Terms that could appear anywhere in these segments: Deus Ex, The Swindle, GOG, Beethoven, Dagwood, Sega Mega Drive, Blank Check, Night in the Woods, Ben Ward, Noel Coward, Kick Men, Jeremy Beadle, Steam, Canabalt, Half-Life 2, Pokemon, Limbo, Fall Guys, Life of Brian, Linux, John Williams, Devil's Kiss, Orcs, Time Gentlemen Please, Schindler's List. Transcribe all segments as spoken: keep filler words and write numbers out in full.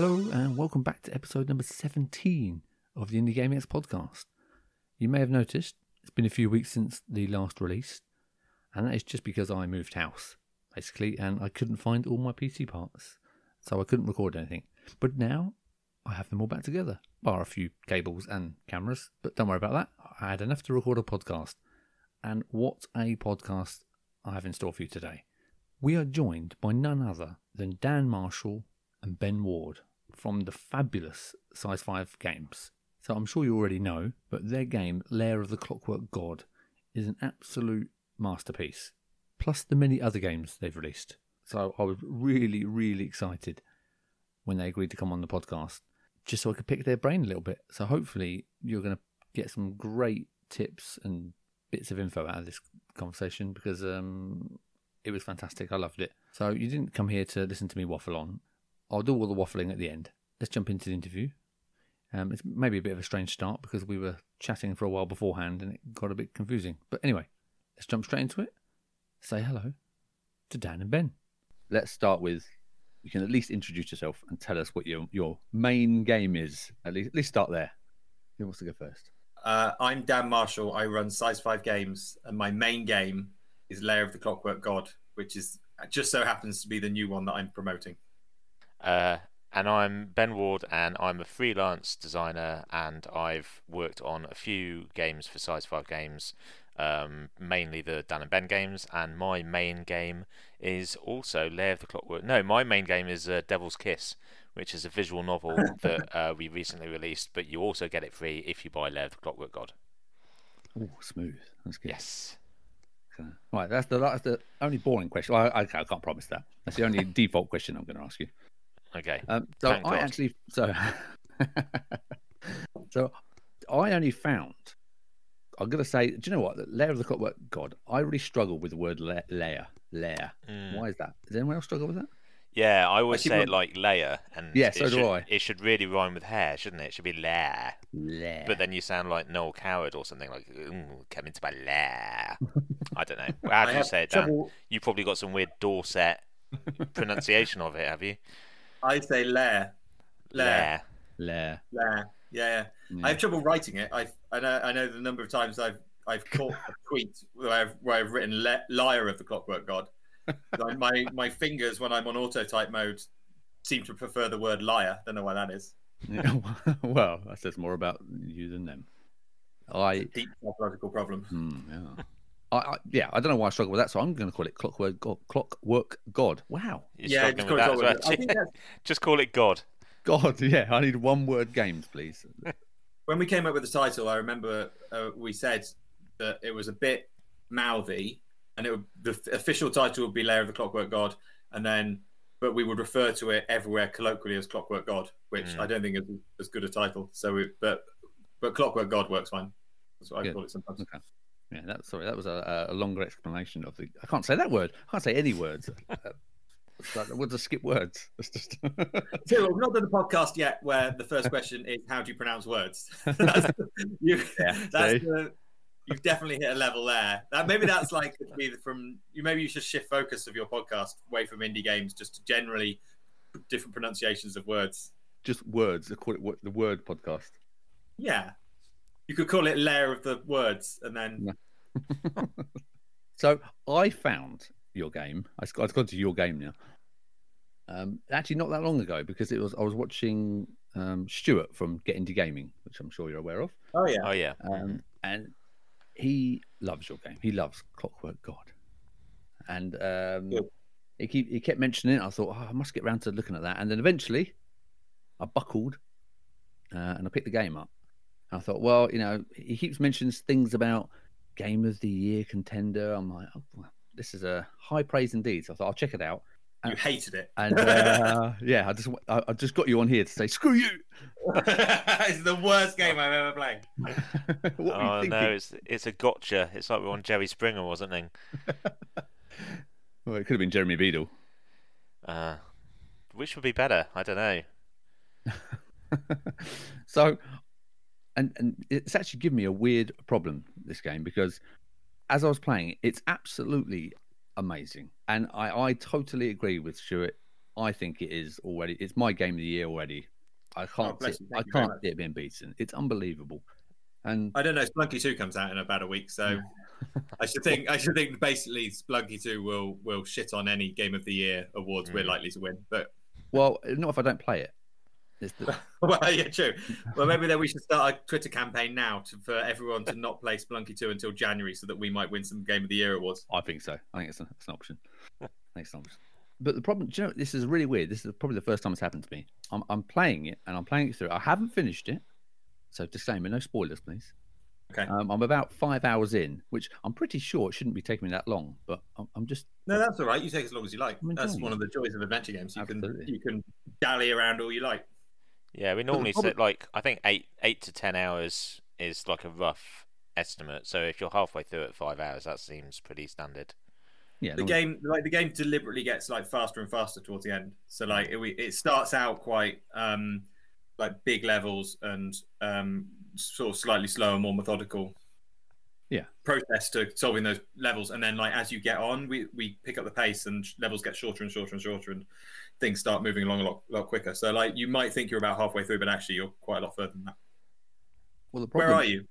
Hello and welcome back to episode number seventeen of the IndieGamingX podcast. You may have noticed it's been a few weeks since the last release, and that is just because I moved house, basically, and I couldn't find all my P C parts, so I couldn't record anything. But now I have them all back together, bar a few cables and cameras, but don't worry about that. I had enough to record a podcast, and what a podcast I have in store for you today. We are joined by none other than Dan Marshall and Ben Ward from the fabulous Size Five Games. So I'm sure you already know, but their game, Lair of the Clockwork God, is an absolute masterpiece, plus the many other games they've released. So I was really, really excited when they agreed to come on the podcast, just so I could pick their brain a little bit. So hopefully you're going to get some great tips and bits of info out of this conversation, because um, it was fantastic. I loved it. So you didn't come here to listen to me waffle on. I'll do all the waffling at the end. Let's jump into the interview. Um, it's maybe a bit of a strange start because we were chatting for a while beforehand and it got a bit confusing. But anyway, let's jump straight into it. Say hello to Dan and Ben. Let's start with, you can at least introduce yourself and tell us what your your main game is. At least, at least start there. Who wants to go first? Uh, I'm Dan Marshall. I run Size Five Games, and my main game is Lair of the Clockwork God, which is just so happens to be the new one that I'm promoting. Uh, and I'm Ben Ward, and I'm a freelance designer, and I've worked on a few games for Size Five Games, um, mainly the Dan and Ben games, and my main game is also Lair of the Clockwork. No, my main game is uh, Devil's Kiss, which is a visual novel that uh, we recently released, but you also get it free if you buy Lair of the Clockwork God. Oh, smooth. That's good. Yes. Right, that's the, that's the only boring question. I, I, I can't promise that. That's the only default question I'm going to ask you. Okay. Um, so Thank I God. actually so so I only found I'm gonna say. Do you know what? The Lair of the Clockwork God. I really struggle with the word la- layer. Layer. Mm. Why is that? Does anyone else struggle with that? Yeah, I always I say rhyme. it like layer, and yeah, so it do should, I. It should really rhyme with hair, shouldn't it? It should be lair. Lair. But then you sound like Noel Coward or something like. Come into my lair. I don't know. How do you say it, Dan? Trouble. You've probably got some weird Dorset pronunciation of it, have you? I say lair. Lair. Lair. Lair. Yeah, yeah. I have trouble writing it. I I know, I know the number of times I've I've caught a tweet where I've where I've written la- liar of the Clockwork God. Like my my fingers when I'm on auto type mode seem to prefer the word liar. Don't know why that is. Yeah, well, that says more about you than them. I it's a deep psychological problem. Hmm, yeah. I, I, yeah, I don't know why I struggle with that, so I'm going to call it Clockwork God. Clockwork God. Wow. You're yeah, just call, well. just call it God. God, yeah. I need one-word games, please. When we came up with the title, I remember uh, we said that it was a bit mouthy, and it would, the official title would be Lair of the Clockwork God, and then, but we would refer to it everywhere colloquially as Clockwork God, which mm. I don't think is as good a title. So, we, but but Clockwork God works fine. That's what good. I call it sometimes. Okay. Yeah, that, sorry, that was a, a longer explanation of the... I can't say that word. I can't say any words. We'll just skip words. Let's just... So we've not done a podcast yet where the first question is, how do you pronounce words? That's, you, yeah, that's the, you've definitely hit a level there. That, maybe that's like from... you. Maybe you should shift focus of your podcast away from indie games just to generally different pronunciations of words. Just words. They call it the Word Podcast. Yeah. You could call it Lair of the Words, and then... So I found your game. I've gone to your game now. Um, actually, not that long ago, because it was I was watching um, Stuart from Get Into Gaming, which I'm sure you're aware of. Oh, yeah. Oh, yeah. Um, and he loves your game. He loves Clockwork God. And um, yeah. he, keep, he kept mentioning it. I thought, oh, I must get round to looking at that. And then eventually I buckled uh, and I picked the game up. I thought, well, you know, he keeps mentioning things about Game of the Year contender. I'm like, oh, well, this is a high praise indeed. So I thought, I'll check it out. And, you hated it. And uh, yeah, I just I, I just got you on here to say, screw you. It's the worst game I've ever played. What oh, were you thinking? No, it's, it's a gotcha. It's like we were on Jerry Springer or something. Well, it could have been Jeremy Beadle. Uh, which would be better? I don't know. so... And, and it's actually given me a weird problem, this game, because as I was playing, it's absolutely amazing. And I, I totally agree with Stuart. I think it is already. It's my game of the year already. I can't. Oh, see, I can't see it being beaten. It's unbelievable. And I don't know. Splunky two comes out in about a week, so I should think. I should think. Basically, Splunky two will will shit on any game of the year awards mm. we're likely to win. But well, not if I don't play it. It's the... well, yeah, true. Well, maybe then we should start a Twitter campaign now to, for everyone to not play Splunky two until January, so that we might win some game of the year awards. I think so. I think it's an, it's an option. I think it's an option. But the problem, do you know, this is really weird. This is probably the first time it's happened to me. I'm I'm playing it and I'm playing it through. I haven't finished it, so disclaimer, no spoilers, please. Okay. Um, I'm about five hours in, which I'm pretty sure it shouldn't be taking me that long. But I'm, I'm just no, that's all right. You take as long as you like. That's one of the joys of adventure games. You Absolutely. can you can dally around all you like. Yeah, we normally sit problem... like I think eight eight to ten hours is like a rough estimate. So if you're halfway through at five hours, that seems pretty standard. Yeah, the game like the game deliberately gets like faster and faster towards the end. So like it, it starts out quite um, like big levels and um, sort of slightly slower, more methodical. Yeah, process to solving those levels, and then like as you get on, we, we pick up the pace and levels get shorter and shorter and shorter, and things start moving along a lot lot quicker. So like you might think you're about halfway through, but actually you're quite a lot further than that. Well, the problem... where are you?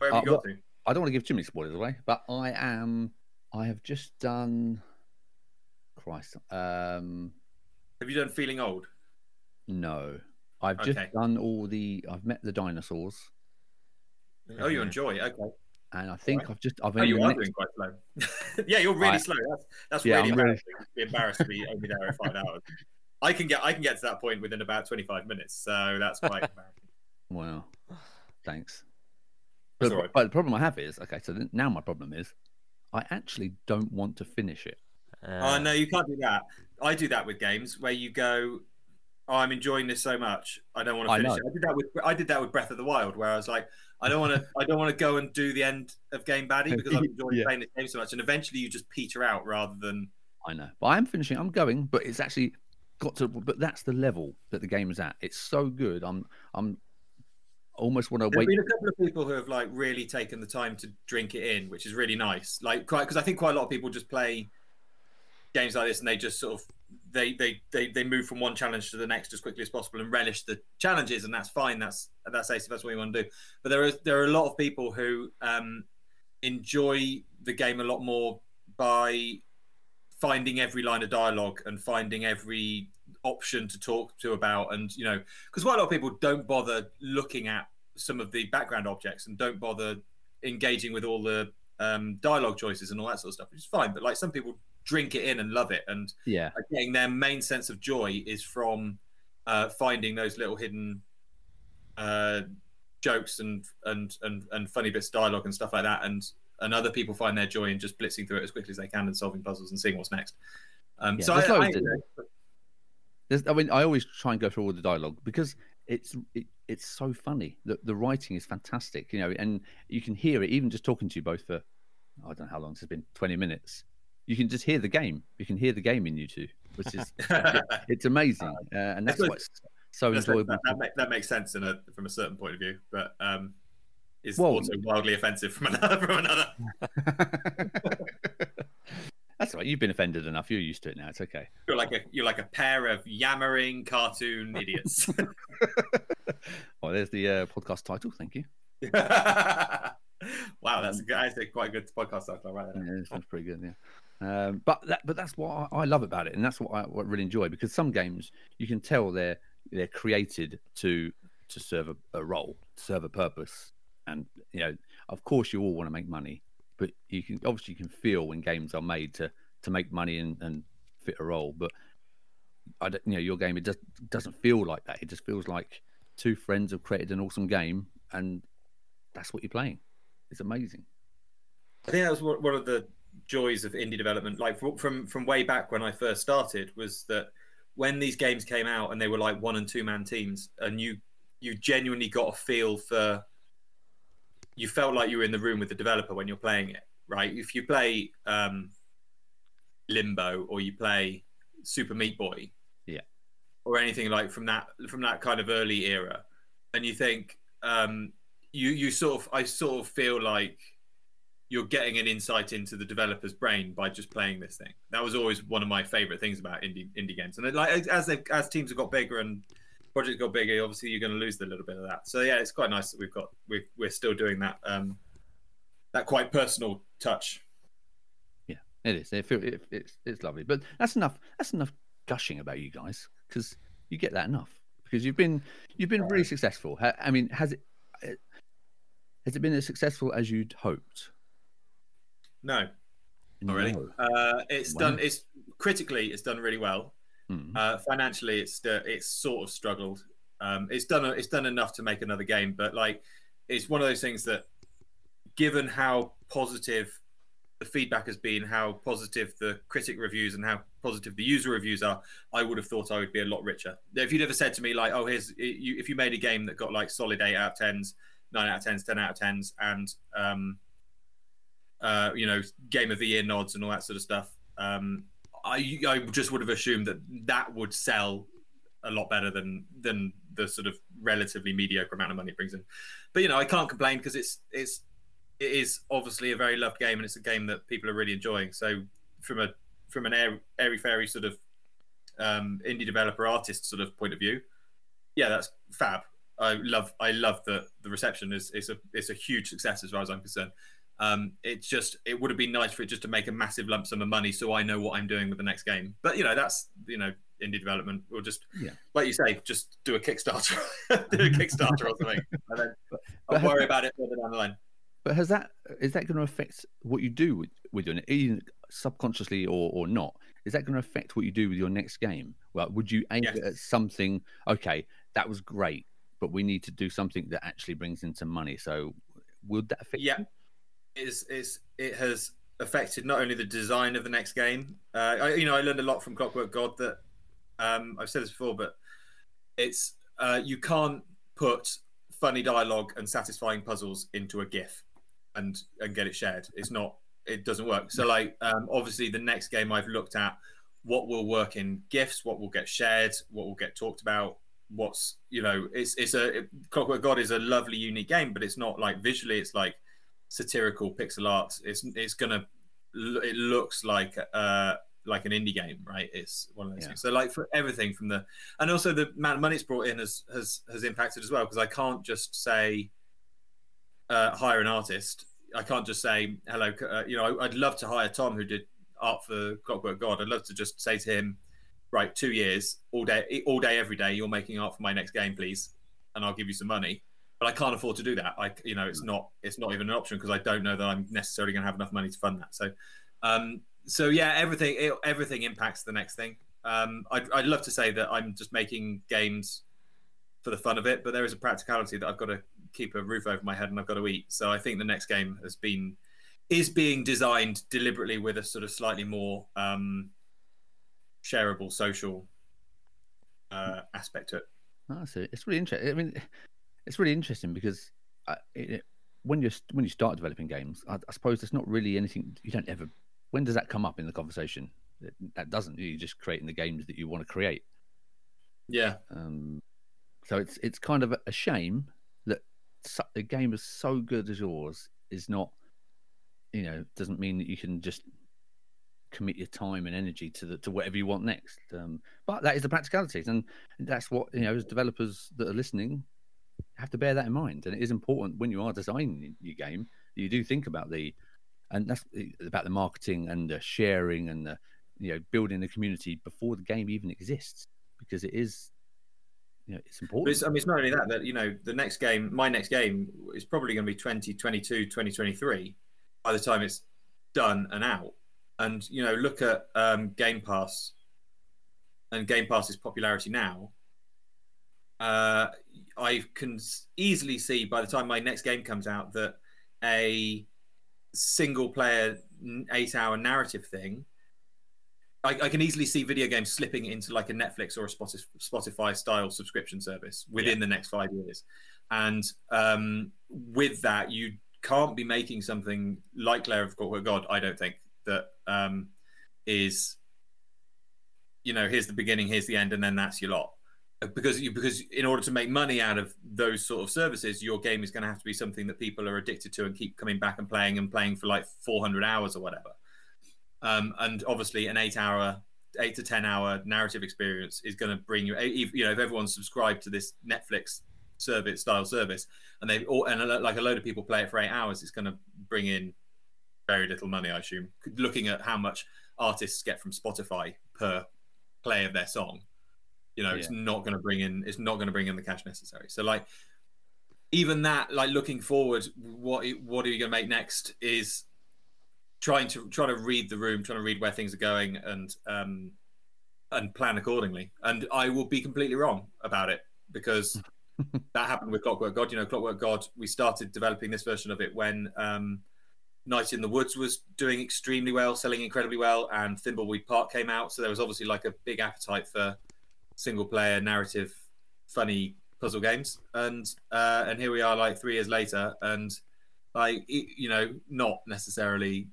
Where have uh, you got well, to? I don't want to give too many spoilers away, but I am. I have just done. Christ. Um, have you done Feeling Old? No, I've okay. just done all the. I've met the dinosaurs. Oh, um, you enjoy? Okay. And I think right. I've just. I've oh, you are next... doing quite slow. yeah, you're really I... slow. That's that's yeah, really I'm embarrassing. Really... embarrassed to be only there in five hours. I can get. I can get to that point within about twenty-five minutes. So that's quite embarrassing. Wow. Thanks. But, right. but the problem I have is okay. So now my problem is. I actually don't want to finish it. Uh, oh, no, you can't do that. I do that with games where you go, oh, I'm enjoying this so much, I don't want to finish I it. I did that with I did that with Breath of the Wild, where I was like, I don't want to I don't want to go and do the end of Game Baddie because I'm enjoying yeah. playing this game so much, and eventually you just peter out rather than... I know. But I'm finishing, I'm going, but it's actually got to... But that's the level that the game is at. It's so good. I'm... I'm almost want to There's wait. There's been a couple of people who have like really taken the time to drink it in, which is really nice. Like, quite because I think quite a lot of people just play games like this and they just sort of they they they they move from one challenge to the next as quickly as possible and relish the challenges, and that's fine. That's that's ace if that's what you want to do. But there is there are a lot of people who um, enjoy the game a lot more by finding every line of dialogue and finding every option to talk to about, and you know, because quite a lot of people don't bother looking at some of the background objects and don't bother engaging with all the um dialogue choices and all that sort of stuff, which is fine, but like some people drink it in and love it, and yeah, getting their main sense of joy is from uh finding those little hidden uh jokes and and and, and funny bits of dialogue and stuff like that, and and other people find their joy in just blitzing through it as quickly as they can and solving puzzles and seeing what's next. um yeah, so I, I There's, I mean, I always try and go through all the dialogue because it's it, it's so funny. The, the writing is fantastic, you know, and you can hear it even just talking to you both for, I don't know how long this has been, twenty minutes. You can just hear the game. You can hear the game in you two, which is it, it's amazing, uh, and that's why it's so that's enjoyable. That, that, make, that makes sense in a, from a certain point of view, but um, is well, also wildly offensive from another. From another. That's right. You've been offended enough. You're used to it now. It's okay. You're like a you're like a pair of yammering cartoon idiots. Well, there's the uh, podcast title. Thank you. Wow, that's actually quite a good podcast title, right there. Yeah, that's pretty good. Yeah, um, but that, but that's what I, I love about it, and that's what I what really enjoy, because some games you can tell they're they're created to to serve a, a role, to serve a purpose, and you know, of course, you all want to make money. But you can obviously you can feel when games are made to, to make money and, and fit a role. But I don't, you know, your game it just doesn't feel like that. It just feels like two friends have created an awesome game, and that's what you're playing. It's amazing. I think that was one of the joys of indie development. Like from from way back when I first started, was that when these games came out and they were like one and two man teams, and you you genuinely got a feel for. You felt like you were in the room with the developer when you're playing it, right? If you play um, Limbo or you play Super Meat Boy, yeah, or anything like from that from that kind of early era, and you think um, you you sort of I sort of feel like you're getting an insight into the developer's brain by just playing this thing. That was always one of my favorite things about indie indie games. And it, like as they as teams have got bigger and projects got bigger, obviously you're going to lose a little bit of that. So yeah, it's quite nice that we've got we're we're still doing that um, that quite personal touch. Yeah, it is. It, it, it's it's lovely. But that's enough. That's enough gushing about you guys, because you get that enough. Because you've been you've been really successful. I mean, has it has it been as successful as you'd hoped? No, not really. No. Uh, it's wow. done. It's critically, it's done really well. Mm. Uh, financially, it's uh, it's sort of struggled. Um, it's done. It's done enough to make another game, but like, it's one of those things that, given how positive the feedback has been, how positive the critic reviews and how positive the user reviews are, I would have thought I would be a lot richer. If you'd ever said to me like, "Oh, here's you, if you made a game that got like solid eight out of tens, nine out of tens, ten out of tens, and um." Uh, you know, game of the year nods and all that sort of stuff. Um, I I just would have assumed that that would sell a lot better than than the sort of relatively mediocre amount of money it brings in. But you know, I can't complain because it's it's it is obviously a very loved game and it's a game that people are really enjoying. So from a from an airy, airy fairy sort of um, indie developer artist sort of point of view, yeah, that's fab. I love I love the the reception is it's a it's a huge success as far as I'm concerned. Um, it's just it would have been nice for it just to make a massive lump sum of money so I know what I'm doing with the next game. But you know, that's you know, indie development. We'll just yeah. like you say, just do a Kickstarter do a Kickstarter or something. And then I'll worry about it further down the line. But has that is that gonna affect what you do with, with doing it, even subconsciously or, or not? Is that gonna affect what you do with your next game? Well, would you aim yes. it at something, okay, that was great, but we need to do something that actually brings in some money. So would that affect yeah. you? Is, is it has affected not only the design of the next game. Uh, I, you know, I learned a lot from Clockwork God that um, I've said this before, but it's uh, you can't put funny dialogue and satisfying puzzles into a GIF and and get it shared. It's not. It doesn't work. So like, um, obviously, the next game I've looked at what will work in GIFs, what will get shared, what will get talked about. What's you know, it's it's a it, Clockwork God is a lovely, unique game, but it's not like visually. It's like satirical pixel art. It's it's gonna it looks like uh like an indie game, right? It's one of those yeah. things. So like for everything from the and also the amount of money it's brought in has has has impacted as well, because I can't just say uh hire an artist. I can't just say hello. Uh, you know, I, I'd love to hire Tom who did art for Clockwork God. I'd love to just say to him, right, two years all day, all day, every day, you're making art for my next game, please, and I'll give you some money. But I can't afford to do that. I, you know, it's not, it's not even an option because I don't know that I'm necessarily going to have enough money to fund that. So, um, so yeah, everything, it, everything impacts the next thing. Um, I'd, I'd love to say that I'm just making games for the fun of it, but there is a practicality that I've got to keep a roof over my head and I've got to eat. So I think the next game has been, is being designed deliberately with a sort of slightly more um, shareable social uh, aspect to it. Oh, so it's really interesting. I mean. It's really interesting because I, it, when you when you start developing games, I, I suppose it's not really anything you don't ever. When does that come up in the conversation? It, that doesn't. You're just creating the games that you want to create. Yeah. Um. So it's it's kind of a shame that a game as so good as yours is not. You know, doesn't mean that you can just commit your time and energy to the, to whatever you want next. Um. But that is the practicalities, and that's what you know as developers that are listening. Have to bear that in mind, and it is important when you are designing your game you do think about the and that's about the marketing and the sharing and the you know building the community before the game even exists, because it is you know it's important. It's, I mean, it's not only that that you know the next game my next game is probably going to be twenty twenty-two twenty twenty-three by the time it's done and out, and you know look at um Game Pass and Game Pass's popularity now. Uh, I can easily see by the time my next game comes out that a single-player eight-hour narrative thing, I, I can easily see video games slipping into like a Netflix or a Spotify-style subscription service within yeah. the next five years. And um, with that, you can't be making something like Lair of the God, I don't think, that um, is, you know, here's the beginning, here's the end, and then that's your lot. because you, because in order to make money out of those sort of services, your game is going to have to be something that people are addicted to and keep coming back and playing and playing for like four hundred hours or whatever. Um, and obviously an eight hour, eight to ten hour narrative experience is going to bring you, you know, if everyone's subscribed to this Netflix service style service and they all, and like a load of people play it for eight hours, it's going to bring in very little money, I assume, looking at how much artists get from Spotify per play of their song. You know, yeah. it's not going to bring in. It's not going to bring in the cash necessary. So, like, even that, like, looking forward, what what are you going to make next? Is trying to try to read the room, trying to read where things are going, and um, and plan accordingly. And I will be completely wrong about it because that happened with Clockwork God. You know, Clockwork God. We started developing this version of it when um, Night in the Woods was doing extremely well, selling incredibly well, and Thimbleweed Park came out. So there was obviously like a big appetite for single-player narrative, funny puzzle games, and uh, and here we are, like three years later, and like it, you know, not necessarily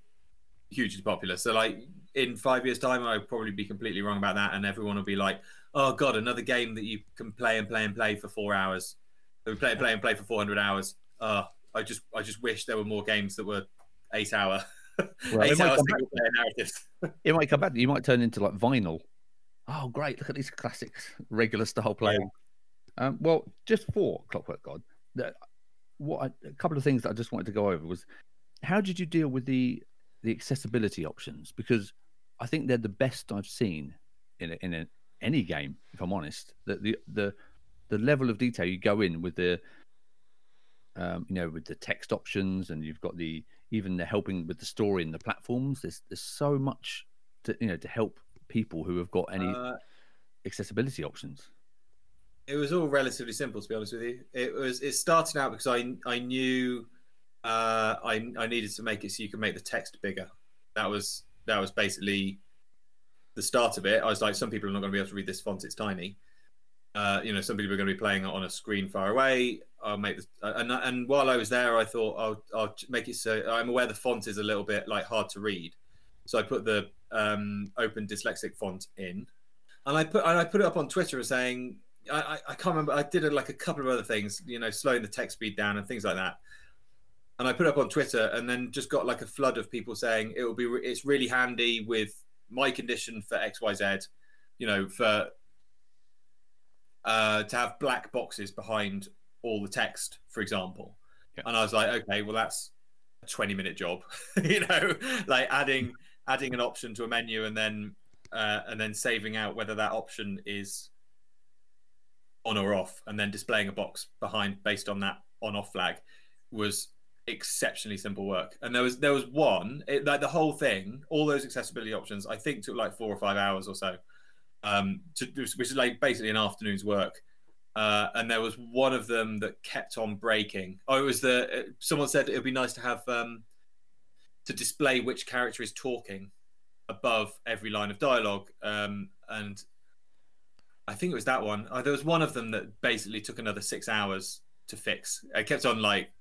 hugely popular. So like in five years' time, I'll probably be completely wrong about that, and everyone will be like, "Oh God, another game that you can play and play and play for four hours. That we play and play and play for four hundred hours. Uh, I just I just wish there were more games that were eight-hour, well, eight-hour single-player narratives. It might come back. You might turn into like Vinyl. Oh, great. Look at these classics, regular style playing. Yeah. Um, well, just for Clockwork God, what I, a couple of things that I just wanted to go over was, how did you deal with the the accessibility options? Because I think they're the best I've seen in a, in a, any game, if I'm honest. That the, the the level of detail you go in with the um, you know, with the text options, and you've got the even the helping with the story and the platforms. There's there's so much to, you know, to help people who have got any uh, accessibility options. It was all relatively simple, to be honest with you. It was it started out because I I knew uh, I I needed to make it so you can make the text bigger. That was that was basically the start of it. I was like, some people are not going to be able to read this font; it's tiny. Uh, you know, some people are going to be playing on a screen far away. I'll make this, and and while I was there, I thought I'll I'll make it so I'm aware the font is a little bit like hard to read. So I put the um, Open Dyslexic font in, and I put and I put it up on Twitter as saying, I, I, I can't remember, I did like a couple of other things, you know, slowing the text speed down and things like that. And I put it up on Twitter, and then just got like a flood of people saying it will be re- it's really handy with my condition for X Y Z, you know, for uh, to have black boxes behind all the text, for example. Yeah. And I was like, okay, well that's a twenty minute job, you know, like adding. adding an option to a menu and then uh, and then saving out whether that option is on or off, and then displaying a box behind based on that on-off flag was exceptionally simple work. And there was there was one, it, like the whole thing, all those accessibility options, I think took like four or five hours or so, um, to, which is like basically an afternoon's work. Uh, and there was one of them that kept on breaking. Oh, it was the, someone said it'd be nice to have... Um, to display which character is talking above every line of dialogue. Um, and I think it was that one. Oh, there was one of them that basically took another six hours to fix. It kept on like,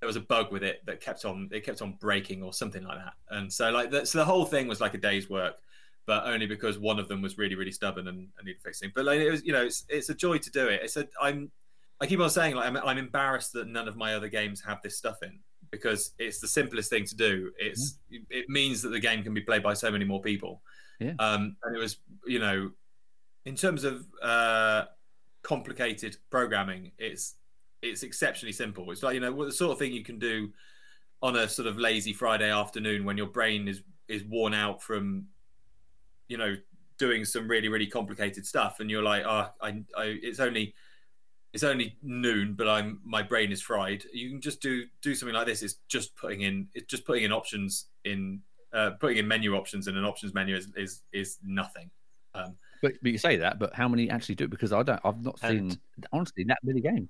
there was a bug with it that kept on, it kept on breaking or something like that. And so like, the, so the whole thing was like a day's work, but only because one of them was really, really stubborn and, and needed fixing. But like, it was, you know, it's, it's a joy to do it. It's a, I'm, I keep on saying like, I'm, I'm embarrassed that none of my other games have this stuff in, because it's the simplest thing to do. It's yeah. It means that the game can be played by so many more people. Yeah. Um, and it was, you know, in terms of uh, complicated programming, it's it's exceptionally simple. It's like, you know, the sort of thing you can do on a sort of lazy Friday afternoon when your brain is, is worn out from, you know, doing some really, really complicated stuff. And you're like, oh, I, I, it's only... It's only noon, but I'm my brain is fried. You can just do do something like this. It's just putting in it's just putting in options in uh, putting in menu options in an options menu is is, is nothing. Um, but, but you say that, but how many actually do it? Because I don't. I've not seen and, honestly that many games.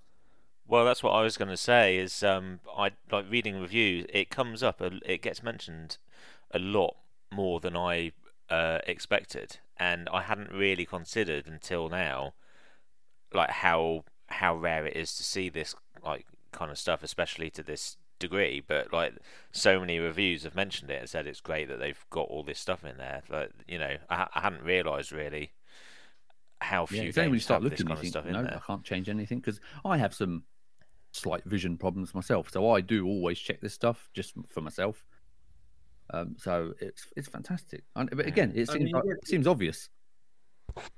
Well, that's what I was going to say. Is um, I like reading reviews. It comes up. It gets mentioned a lot more than I uh, expected, and I hadn't really considered until now, like how. how rare it is to see this like kind of stuff, especially to this degree. But like so many reviews have mentioned it and said it's great that they've got all this stuff in there. Like, you know, I, I hadn't realised really how few yeah, exactly. games when you start have looking, this kind of think, stuff in no, there. I can't change anything because I have some slight vision problems myself, so I do always check this stuff just for myself. Um, so it's it's fantastic, and, but again, it seems I mean, like, it seems obvious.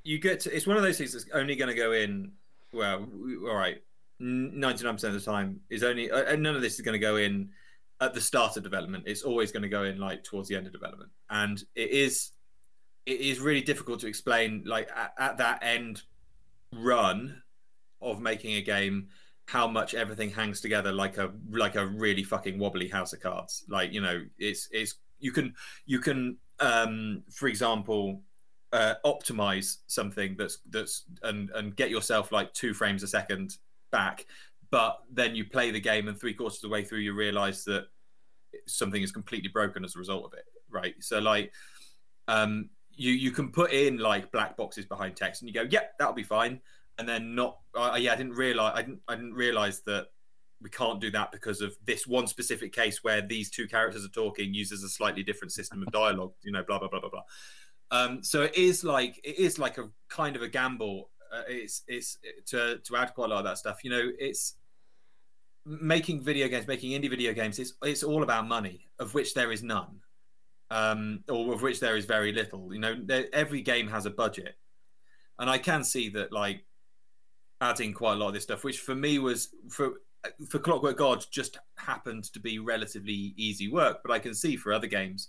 You get to, it's one of those things that's only going to go in. Well, all right, ninety-nine percent of the time is only, and none of this is going to go in at the start of development. It's always going to go in like towards the end of development, and it is it is really difficult to explain like at, at that end run of making a game how much everything hangs together like a like a really fucking wobbly house of cards. Like, you know, it's it's you can you can um for example uh optimize something that's that's and and get yourself like two frames a second back, but then you play the game and three quarters of the way through you realize that something is completely broken as a result of it, right? So like um you you can put in like black boxes behind text and you go, yep, yeah, that'll be fine. And then not, uh, yeah, I didn't realize, I didn't, I didn't realize that we can't do that because of this one specific case where these two characters are talking uses a slightly different system of dialogue, you know, blah blah blah blah blah. Um, so it is like it is like a kind of a gamble. Uh, it's it's to to add quite a lot of that stuff. You know, it's making video games, making indie video games. It's it's all about money, of which there is none, um, or of which there is very little. You know, there, every game has a budget, and I can see that like. Adding quite a lot of this stuff, which for me was for for Clockwork God just happened to be relatively easy work, but I can see for other games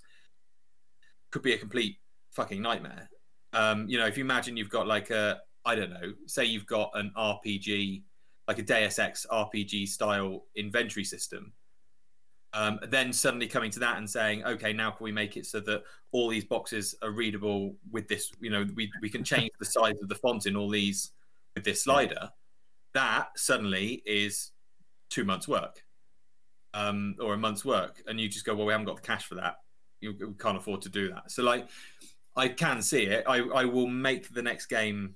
could be a complete fucking nightmare. Um, you know, if you imagine you've got like a I don't know, say you've got an R P G, like a Deus Ex R P G style inventory system, um, then suddenly coming to that and saying, okay, now can we make it so that all these boxes are readable with this? You know, we we can change the size of the font in all these. With this slider, that suddenly is two months' work, um, or a month's work, and you just go, "Well, we haven't got the cash for that. You, we can't afford to do that." So, like, I can see it. I, I will make the next game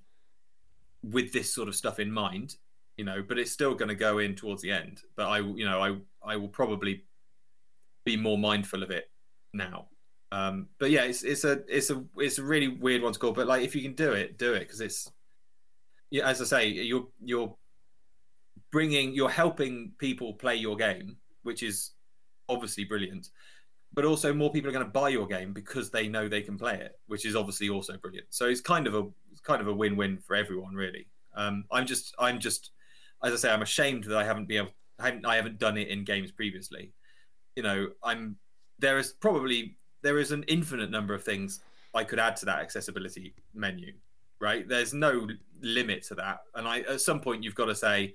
with this sort of stuff in mind, you know. But it's still going to go in towards the end. But I, you know, I I will probably be more mindful of it now. Um, but yeah, it's it's a it's a it's a really weird one to call. But like, if you can do it, do it because it's. Yeah, as I say, you're you're bringing, you're helping people play your game, which is obviously brilliant. But also, more people are going to buy your game because they know they can play it, which is obviously also brilliant. So it's kind of a it's kind of a win-win for everyone, really. Um, I'm just I'm just as I say, I'm ashamed that I haven't been able, I haven't, I haven't done it in games previously. You know, I'm there is probably there is an infinite number of things I could add to that accessibility menu. Right, there's no limit to that, and I at some point you've got to say,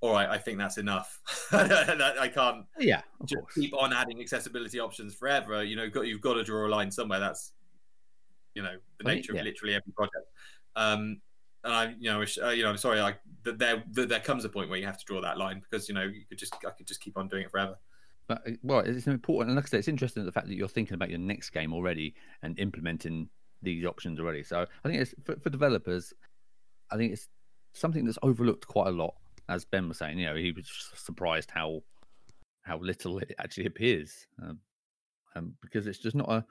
"All right, I think that's enough. I can't yeah, just course. keep on adding accessibility options forever." You know, you've got, you've got to draw a line somewhere. That's you know the I nature think, yeah. of literally every project. Um, and I, you know, uh, you know, I'm sorry, I, that there that there comes a point where you have to draw that line because you know you could just I could just keep on doing it forever. But well, it's important, and like I said, it's interesting the fact that you're thinking about your next game already and implementing. These options already. So I think it's for, for developers, I think it's something that's overlooked quite a lot, as Ben was saying. You know, he was surprised how how little it actually appears um, um, because it's just not a,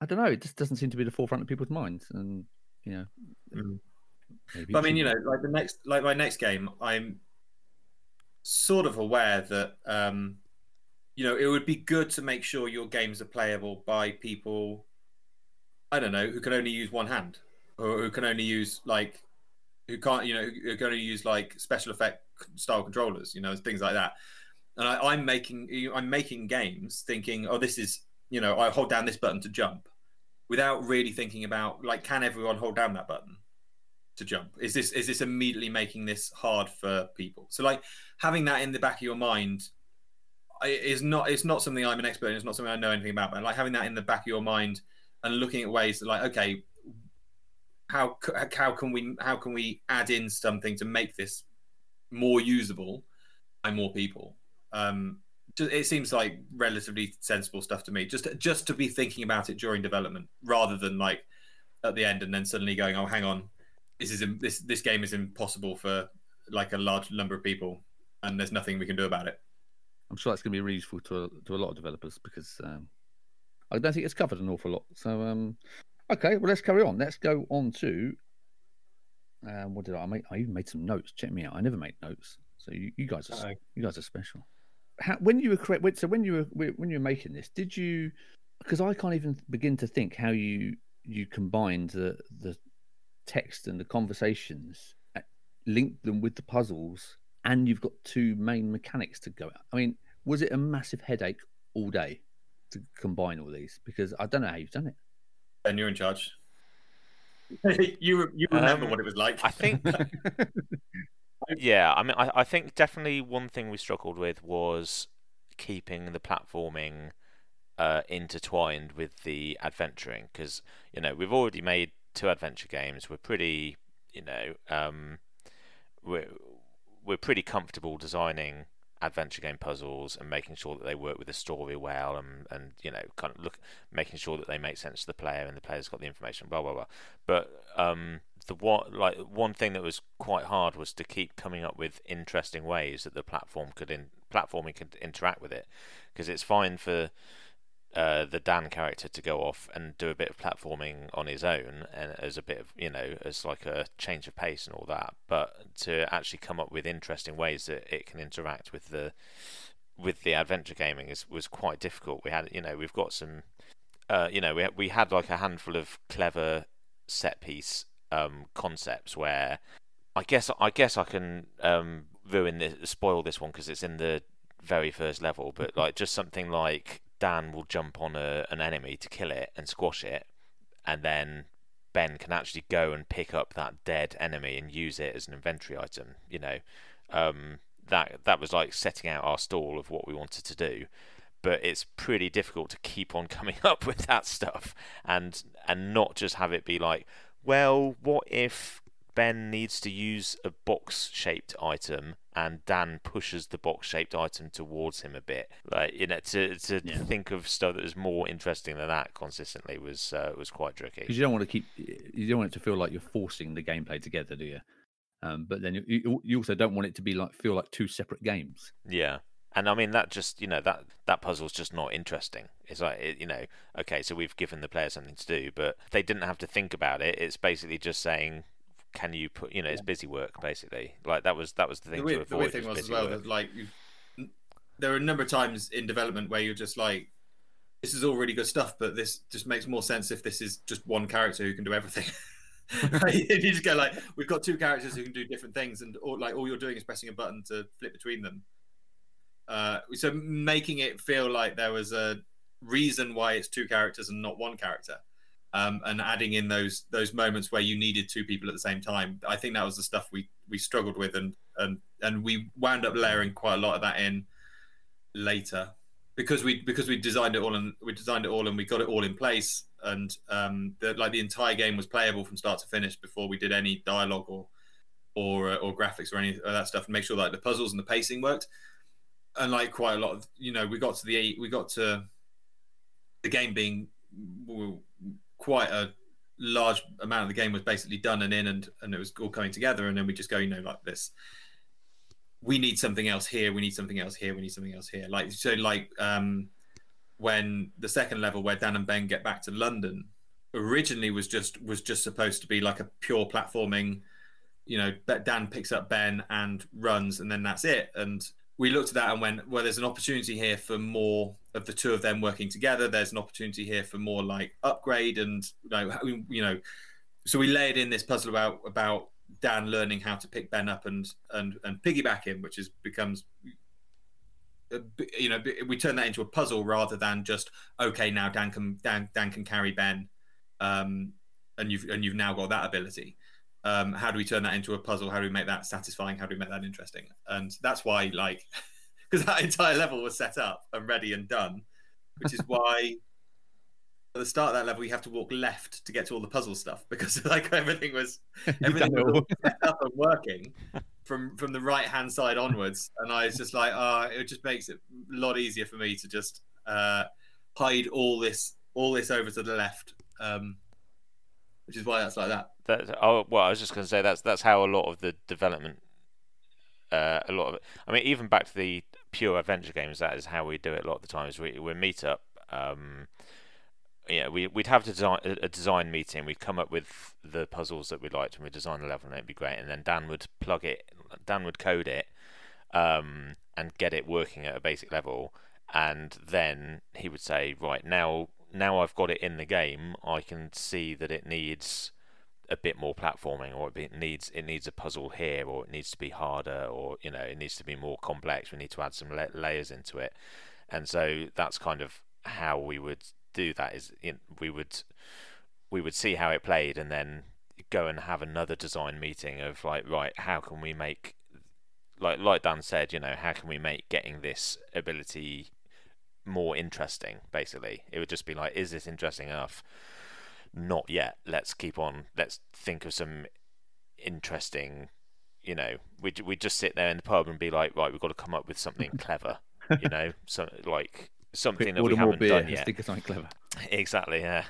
I don't know, it just doesn't seem to be the forefront of people's minds. And, you know. Mm. But I mean, you know, like the next, like my next game, I'm sort of aware that, um, you know, it would be good to make sure your games are playable by people I don't know who can only use one hand, or who can only use like, who can't, you know, who can only use like special effect style controllers, you know, things like that. And I, I'm making, I'm making games thinking, oh, this is, you know, I hold down this button to jump, without really thinking about like, can everyone hold down that button to jump? Is this, is this immediately making this hard for people? So like having that in the back of your mind is not, it's not something I'm an expert in. It's not something I know anything about, but like having that in the back of your mind. And looking at ways that, like, okay, how how can we how can we add in something to make this more usable by more people? Um, it seems like relatively sensible stuff to me. Just just to be thinking about it during development, rather than like at the end and then suddenly going, oh, hang on, this is this this game is impossible for like a large number of people, and there's nothing we can do about it. I'm sure that's going to be really useful to to a lot of developers because. Um... I don't think it's covered an awful lot. So, um, okay, well, let's carry on. Let's go on to Um, what did I make? I even made some notes. Check me out. I never make notes. So you, you guys are Hello. you guys are special. How, when you were so when you were when you were making this, did you? Because I can't even begin to think how you you combined the the text and the conversations, linked them with the puzzles, and you've got two main mechanics to go out. I mean, was it a massive headache all day to combine all these? Because I don't know how you've done it. And you're in charge. you you remember um, what it was like. I think. Yeah, I mean, I, I think definitely one thing we struggled with was keeping the platforming uh, intertwined with the adventuring, because, you know, we've already made two adventure games. We're pretty, you know, um, we're, we're pretty comfortable designing adventure game puzzles and making sure that they work with the story well, and, and you know, kind of look, making sure that they make sense to the player and the player's got the information, blah, blah, blah. But... Um, The one, like one thing that was quite hard was to keep coming up with interesting ways that the platform could in, platforming could interact with it, because it's fine for uh, the Dan character to go off and do a bit of platforming on his own, and as a bit of, you know, as like a change of pace and all that, but to actually come up with interesting ways that it can interact with the with the adventure gaming is was quite difficult. We had, you know, we've got some, uh, you know, we we had like a handful of clever set piece. Um, concepts where I guess I guess I can um, ruin this, spoil this one because it's in the very first level. But like just something like Dan will jump on a, an enemy to kill it and squash it, and then Ben can actually go and pick up that dead enemy and use it as an inventory item. You know, um, that that was like setting out our stall of what we wanted to do. But it's pretty difficult to keep on coming up with that stuff and and not just have it be like, well, what if Ben needs to use a box-shaped item and Dan pushes the box-shaped item towards him a bit? Like, you know, to to yeah. think of stuff that was more interesting than that consistently was uh, was quite tricky. Because you don't want to keep, you don't want it to feel like you're forcing the gameplay together, do you? Um, but then you you also don't want it to be like feel like two separate games. Yeah. And I mean, that just, you know, that, that puzzle's just not interesting. It's like, it, you know, okay, so we've given the player something to do, but they didn't have to think about it. It's basically just saying, can you put, you know, it's busy work, basically. Like, that was that was the thing the weird, to avoid. The weird thing was, was as well, that, like, there are a number of times in development where you're just like, this is all really good stuff, but this just makes more sense if this is just one character who can do everything. Right? And you just go like, we've got two characters who can do different things, and all, like, all you're doing is pressing a button to flip between them. Uh, so making it feel like there was a reason why it's two characters and not one character, um, and adding in those those moments where you needed two people at the same time. I think that was the stuff we, we struggled with, and, and and we wound up layering quite a lot of that in later because we because we designed it all and we designed it all and we got it all in place, and um, the, like the entire game was playable from start to finish before we did any dialogue or or uh, or graphics or any of that stuff, and make sure that the puzzles and the pacing worked. And like quite a lot of, you know, we got to the we got to the game being quite a large amount of the game was basically done and in, and and it was all coming together, and then we just go, you know, like this. We need something else here. We need something else here. We need something else here. Like so, like um, when the second level where Dan and Ben get back to London originally was just was just supposed to be like a pure platforming. You know, Dan picks up Ben and runs, and then that's it. And we looked at that and went, well, there's an opportunity here for more of the two of them working together. There's an opportunity here for more like upgrade and, you know, you know. So we layered in this puzzle about about Dan learning how to pick Ben up and and and piggyback him, which is becomes, you know, we turn that into a puzzle rather than just, okay, now Dan can Dan Dan can carry Ben, um, and you've and you've now got that ability. Um, how do we turn that into a puzzle? How do we make that satisfying? How do we make that interesting? And that's why, like, because that entire level was set up and ready and done, which is why at the start of that level you have to walk left to get to all the puzzle stuff, because like everything was everything was set up and working from from the right hand side onwards. And I was just like, ah, oh, it just makes it a lot easier for me to just uh, hide all this all this over to the left. Um, Which is why that's like that. That oh well, I was just going to say that's that's how a lot of the development, uh, a lot of it. I mean, even back to the pure adventure games, that is how we do it a lot of the times. We we meet up, um, yeah, we, we'd have to design, a design meeting. We'd come up with the puzzles that we liked, and we'd design the level, and it'd be great. And then Dan would plug it, Dan would code it, um, and get it working at a basic level. And then he would say, right, now, now I've got it in the game. I can see that it needs a bit more platforming, or it needs it needs a puzzle here, or it needs to be harder, or you know, it needs to be more complex. We need to add some la- layers into it. And so that's kind of how we would do that. Is you know, we would we would see how it played, and then go and have another design meeting of like, right, how can we make, like like Dan said, you know, how can we make getting this ability more interesting? Basically, it would just be like, is this interesting enough? Not yet. Let's keep on. Let's think of some interesting. You know, we we just sit there in the pub and be like, right, we've got to come up with something clever. You know, so like something that we haven't beer, done yet. Think of something clever. Exactly. Yeah.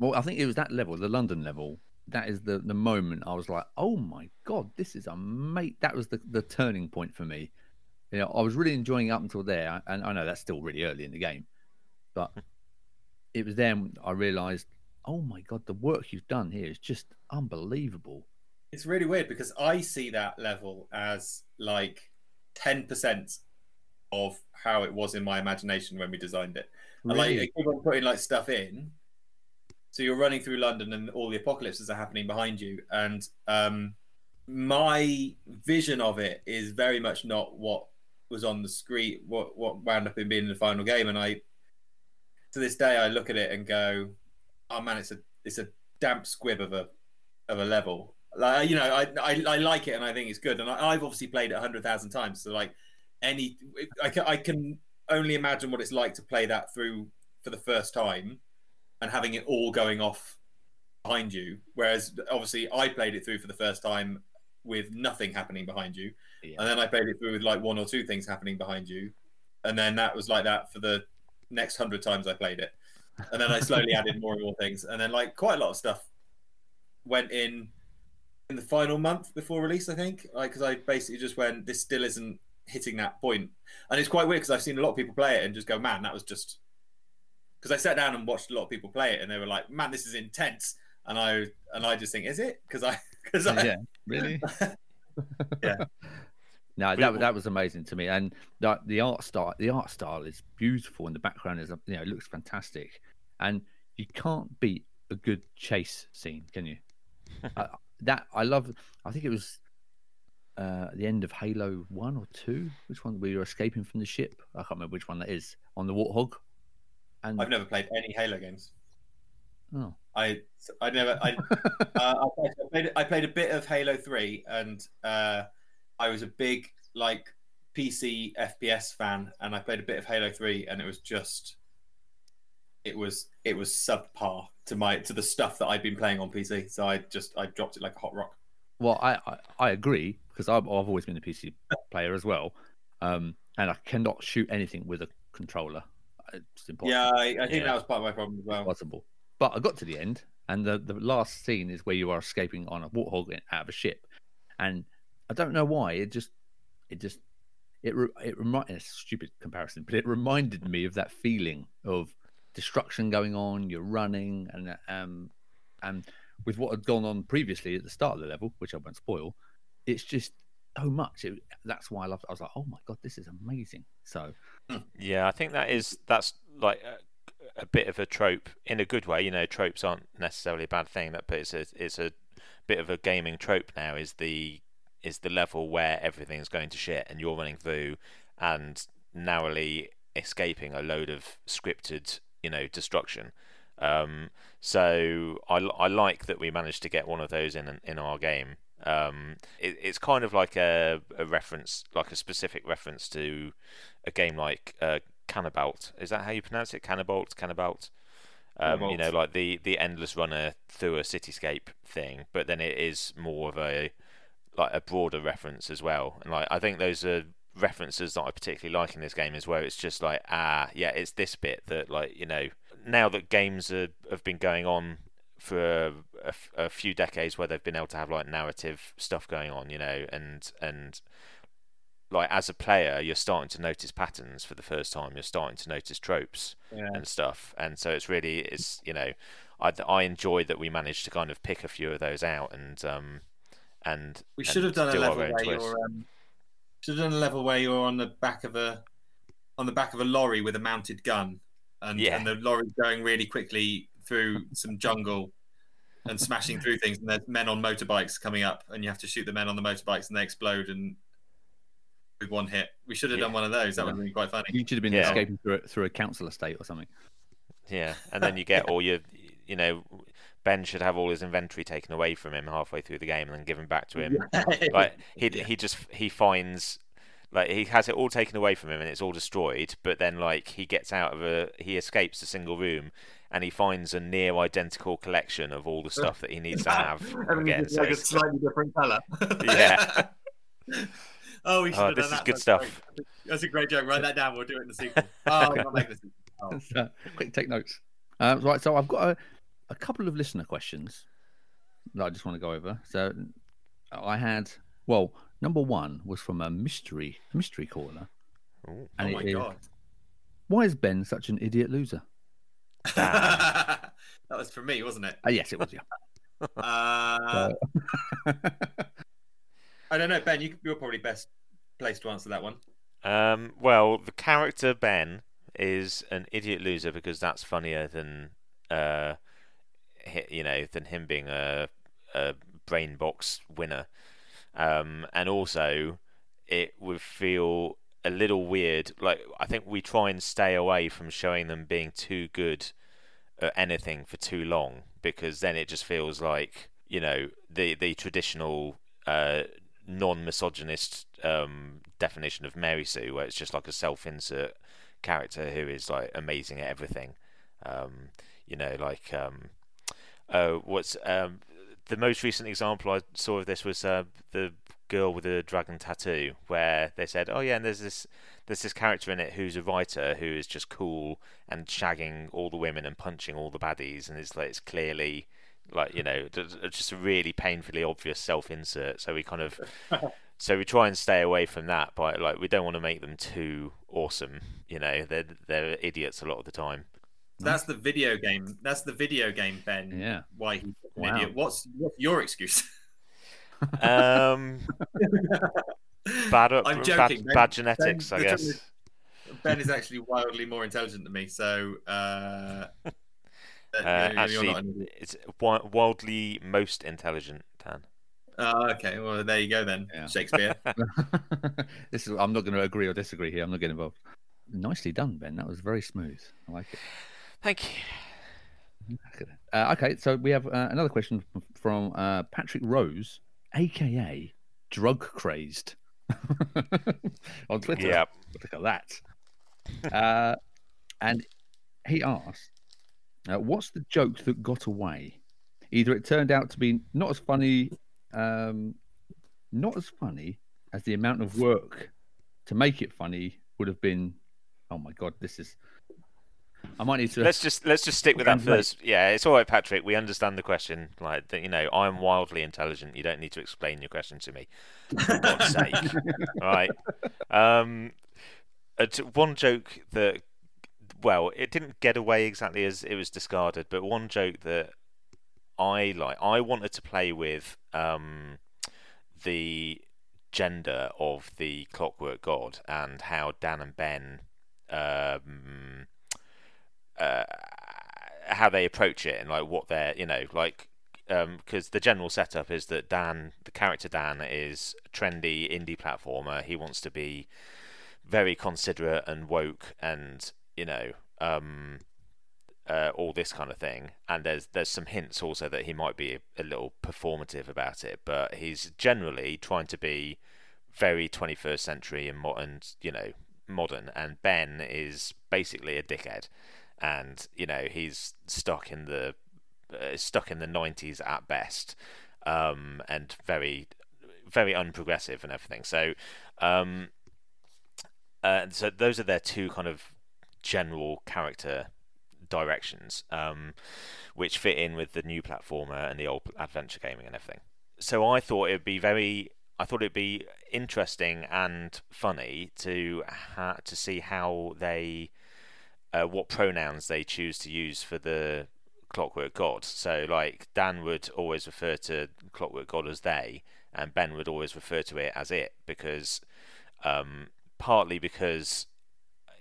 Well, I think it was that level, the London level. That is the the moment I was like, oh my god, this is a mate. That was the the turning point for me. You know, I was really enjoying it up until there, and I know that's still really early in the game, but it was then I realised, oh my god, the work you've done here is just unbelievable. It's really weird because I see that level as like ten percent of how it was in my imagination when we designed it. Really? And like, I keep on putting like stuff in. So you're running through London and all the apocalypses are happening behind you, and um, my vision of it is very much not what was on the screen, what what wound up in being the final game. And I, to this day, I look at it and go, "Oh man, it's a it's a damp squib of a of a level." Like, you know, I I, I like it and I think it's good. And I, I've obviously played it a hundred thousand times, so like any, I can, I can only imagine what it's like to play that through for the first time and having it all going off behind you. Whereas obviously I played it through for the first time with nothing happening behind you. Yeah. And then I played it through with like one or two things happening behind you. And then that was like that for the next hundred times I played it. And then I slowly added more and more things. And then like quite a lot of stuff went in in the final month before release, I think. Like, cause I basically just went, this still isn't hitting that point. And it's quite weird cause I've seen a lot of people play it and just go, man, that was just, because I sat down and watched a lot of people play it, and they were like, "Man, this is intense," and I and I just think, "Is it?" Because I, because I, yeah, really, yeah. No, that that was amazing to me, and the, the art style, the art style is beautiful, and the background is, you know, it looks fantastic, and you can't beat a good chase scene, can you? uh, that I love. I think it was uh, the end of Halo One or Two. Which one? We were escaping from the ship. I can't remember which one that is. On the Warthog. And... I've never played any Halo games. Oh, I I never I uh, I, played, I played a bit of Halo three, and uh, I was a big like P C F P S fan, and I played a bit of Halo three, and it was just it was it was subpar to my to the stuff that I'd been playing on P C. So I just I dropped it like a hot rock. Well, I I, I agree because I've, I've always been a P C player as well, um, and I cannot shoot anything with a controller. It's impossible. Yeah, I, I think yeah. that was part of my problem as well. Possible, but I got to the end, and the, the last scene is where you are escaping on a Warthog out of a ship, and I don't know why it just, it just, it it reminded. It's a stupid comparison, but it reminded me of that feeling of destruction going on. You're running, and um, and with what had gone on previously at the start of the level, which I won't spoil, it's just. So much. It, that's why I loved it. I was like, "Oh my god, this is amazing!" So, yeah, I think that is that's like a, a bit of a trope in a good way. You know, tropes aren't necessarily a bad thing, but it's a, it's a bit of a gaming trope now. Is the is the level where everything's going to shit and you're running through and narrowly escaping a load of scripted, you know, destruction. Um, so I, I like that we managed to get one of those in in our game. Um, it, it's kind of like a, a reference, like a specific reference to a game like uh, Canabalt. Is that how you pronounce it? Canabalt, Canabalt. Um, Canabalt. You know, like the, the endless runner through a cityscape thing, but then it is more of a like a broader reference as well. And like I think those are references that I particularly like in this game, is where it's just like ah yeah, it's this bit that like you know now that games are, have been going on. For a, a, a few decades where they've been able to have like narrative stuff going on, you know, and and like as a player, you're starting to notice patterns for the first time. You're starting to notice tropes yeah. and stuff. And so it's really, it's, you know, I, I enjoy that we managed to kind of pick a few of those out and um and we should and have done do a level where twist. you're um, should have done a level where you're on the back of a on the back of a lorry with a mounted gun and, yeah. and the lorry's going really quickly through some jungle and smashing through things, and there's men on motorbikes coming up and you have to shoot the men on the motorbikes and they explode and with one hit. We should have yeah. done one of those. That yeah. would have been quite funny. You should have been yeah. escaping through a, through a council estate or something. Yeah, and then you get all your, you know, Ben should have all his inventory taken away from him halfway through the game and then given back to him. Like he yeah. he just he finds like he has it all taken away from him and it's all destroyed. But then like he gets out of a he escapes a single room and he finds a near identical collection of all the stuff that he needs to have. Again, so like a slightly different colour. Yeah. Oh, we should oh, have this done is that. good That's stuff. Great. That's a great joke. Write that down. We'll do it in the sequel. Oh, we'll make this. Oh. So, quick, take notes. Um, right, so I've got a, a couple of listener questions that I just want to go over. So I had, well, number one was from a mystery mystery caller. Ooh. Oh my god! Is, why is Ben such an idiot loser? That was for me, wasn't it? Uh, yes, it was. Yeah. Uh... So... I don't know, Ben. You, you're probably best placed to answer that one. Um, well, the character Ben is an idiot loser because that's funnier than, uh, you know, than him being a, a brain box winner. Um, and also, it would feel a little weird. Like I think we try and stay away from showing them being too good at anything for too long because then it just feels like, you know, the the traditional. Uh, non-misogynist um, definition of Mary Sue, where it's just like a self-insert character who is like amazing at everything. Um, you know, like um, uh, what's um, the most recent example I saw of this was uh, The Girl with the Dragon Tattoo, where they said, "Oh yeah, and there's this there's this character in it who's a writer who is just cool and shagging all the women and punching all the baddies," and it's like it's clearly. Like, you know, just a really painfully obvious self-insert. So we kind of, so we try and stay away from that. But like, we don't want to make them too awesome. You know, they're they're idiots a lot of the time. That's the video game. That's the video game, Ben. Yeah. Why he's an wow. idiot? What's what's your excuse? Um, bad. I'm joking. Bad, ben, bad genetics, ben, I guess. Is, Ben is actually wildly more intelligent than me, so. Uh... Uh, uh, no, actually, not... it's wildly most intelligent, Dan. Uh, okay, well, there you go then, yeah. Shakespeare. This is, I'm not going to agree or disagree here. I'm not getting involved. Nicely done, Ben. That was very smooth. I like it. Thank you. Uh, okay, so we have uh, another question from uh, Patrick Rose, a k a. Drug Crazed. On Twitter. Yep. Look at that. Uh, and he asked, Uh, what's the joke that got away? Either it turned out to be not as funny, um, not as funny as the amount of work to make it funny would have been. Oh my god, this is. I might need to. Let's just let's just stick with that first. Yeah, it's all right, Patrick. We understand the question. Like you know, I'm wildly intelligent. You don't need to explain your question to me. For God's sake, all right? Um, one joke that. Well, it didn't get away exactly as it was discarded, but one joke that I like, I wanted to play with um, the gender of the Clockwork God and how Dan and Ben, um, uh, how they approach it and like what they're, you know, like, because um, the general setup is that Dan, the character Dan, is a trendy indie platformer. He wants to be very considerate and woke and you know, um, uh, all this kind of thing. And there's there's some hints also that he might be a, a little performative about it, but he's generally trying to be very twenty-first century and modern, you know, modern. And Ben is basically a dickhead, and you know he's stuck in the uh, stuck in the nineties at best, um, and very very unprogressive and everything. So, um, uh, so those are their two kind of general character directions, um, which fit in with the new platformer and the old adventure gaming and everything. So I thought it'd be very I thought it'd be interesting and funny to ha- to see how they, uh, what pronouns they choose to use for the Clockwork God. So, like, Dan would always refer to Clockwork God as they, and Ben would always refer to it as it, because um, partly because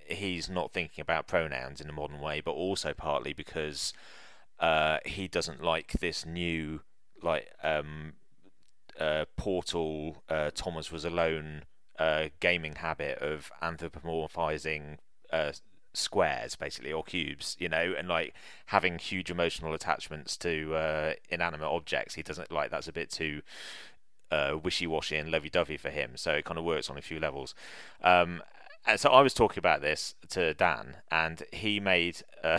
he's not thinking about pronouns in a modern way, but also partly because uh, he doesn't like this new, like, um, Uh, Portal, uh, Thomas was alone uh, gaming habit of anthropomorphizing uh, squares, basically, or cubes, you know, and like having huge emotional attachments to uh, inanimate objects. He doesn't like that's a bit too uh, wishy-washy and lovey-dovey for him, so it kind of works on a few levels. Um, and so I was talking about this to Dan, and he made uh,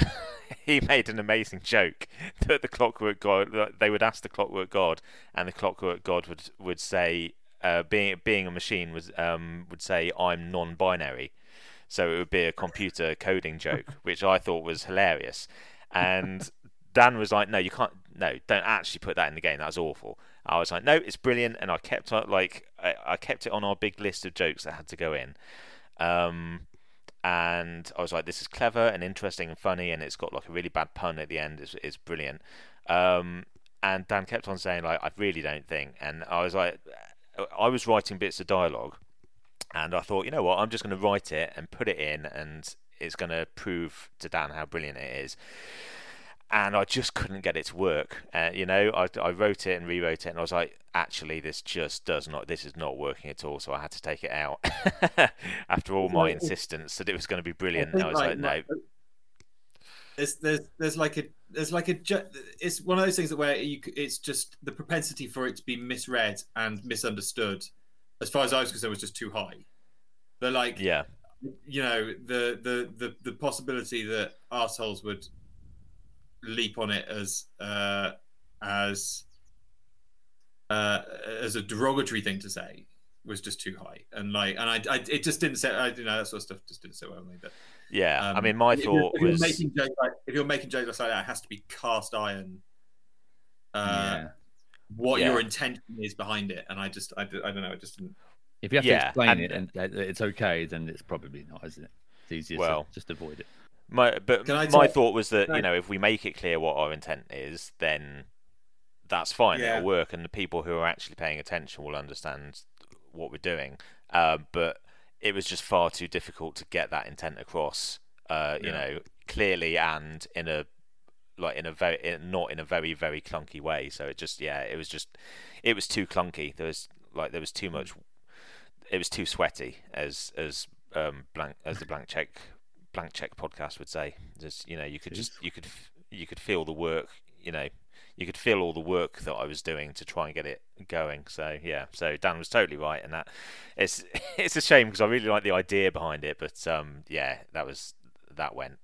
he made an amazing joke that the Clockwork God, they would ask the Clockwork God, and the Clockwork God would would say, uh, being being a machine, was um would say, "I'm non-binary," so it would be a computer coding joke, which I thought was hilarious. And Dan was like, "No, you can't. No, don't actually put that in the game. That's awful." I was like, "No, it's brilliant," and I kept like I, I kept it on our big list of jokes that had to go in. Um, and I was like, this is clever and interesting and funny, and it's got like a really bad pun at the end. It's, it's brilliant. Um, and Dan kept on saying, like, I really don't think. And I was like, I was writing bits of dialogue, and I thought, you know what, I'm just going to write it and put it in, and it's going to prove to Dan how brilliant it is. And I just couldn't get it to work. Uh, you know, I, I wrote it and rewrote it, and I was like, actually, this just does not, this is not working at all, so I had to take it out. After all my insistence that it was going to be brilliant, I was like, no. There's, there's, there's like a, there's like a, it's one of those things that where you, it's just the propensity for it to be misread and misunderstood, as far as I was concerned, was just too high. They're like, yeah, you know, the, the, the, the possibility that arseholes would leap on it as uh, as uh, as a derogatory thing to say was just too high, and like, and I, I it just didn't say, I, you know, that sort of stuff just didn't sit well with me. But yeah, um, I mean, my thought if you're, if was you're making jokes like, if you're making jokes like that, it has to be cast iron. Uh, yeah. What yeah. your intention is behind it, and I just, I, I don't know, it just didn't. If you have yeah, to explain and, it and it's okay, then it's probably not, isn't it? It's easier well, to just avoid it. My, but my thought was that, you know, if we make it clear what our intent is, then that's fine. Yeah. It'll work, and the people who are actually paying attention will understand what we're doing. Uh, but it was just far too difficult to get that intent across, uh, you yeah. know, clearly and in a like in a very in, not in a very very clunky way. So it just yeah, it was just it was too clunky. There was like there was too much. It was too sweaty, as as um blank as the blank check. Blank Check podcast would say. Just, you know, you could just you could you could feel the work, you know, you could feel all the work that I was doing to try and get it going. So yeah, so Dan was totally right, and that it's it's a shame because I really like the idea behind it, but um yeah, that was that went.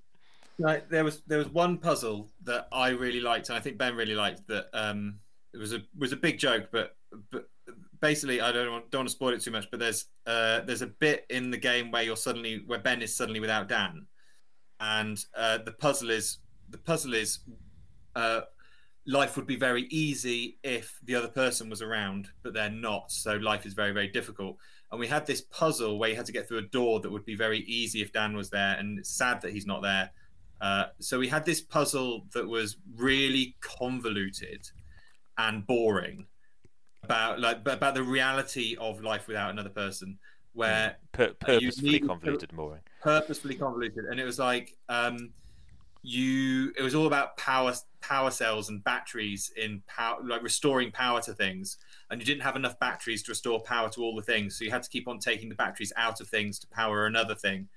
Right, there was there was one puzzle that I really liked, and I think Ben really liked that. Um, it was a was a big joke, but but basically I don't want, don't want to spoil it too much, but there's uh, there's a bit in the game where you're suddenly where Ben is suddenly without Dan, and uh, the puzzle is the puzzle is uh, life would be very easy if the other person was around, but they're not, so life is very very difficult. And we had this puzzle where you had to get through a door that would be very easy if Dan was there, and it's sad that he's not there. Uh, so we had this puzzle that was really convoluted and boring. About like about the reality of life without another person, where Pur- purposefully convoluted, more purposefully convoluted, and it was like um, you. It was all about power, power cells and batteries in power, like restoring power to things, and you didn't have enough batteries to restore power to all the things, so you had to keep on taking the batteries out of things to power another thing,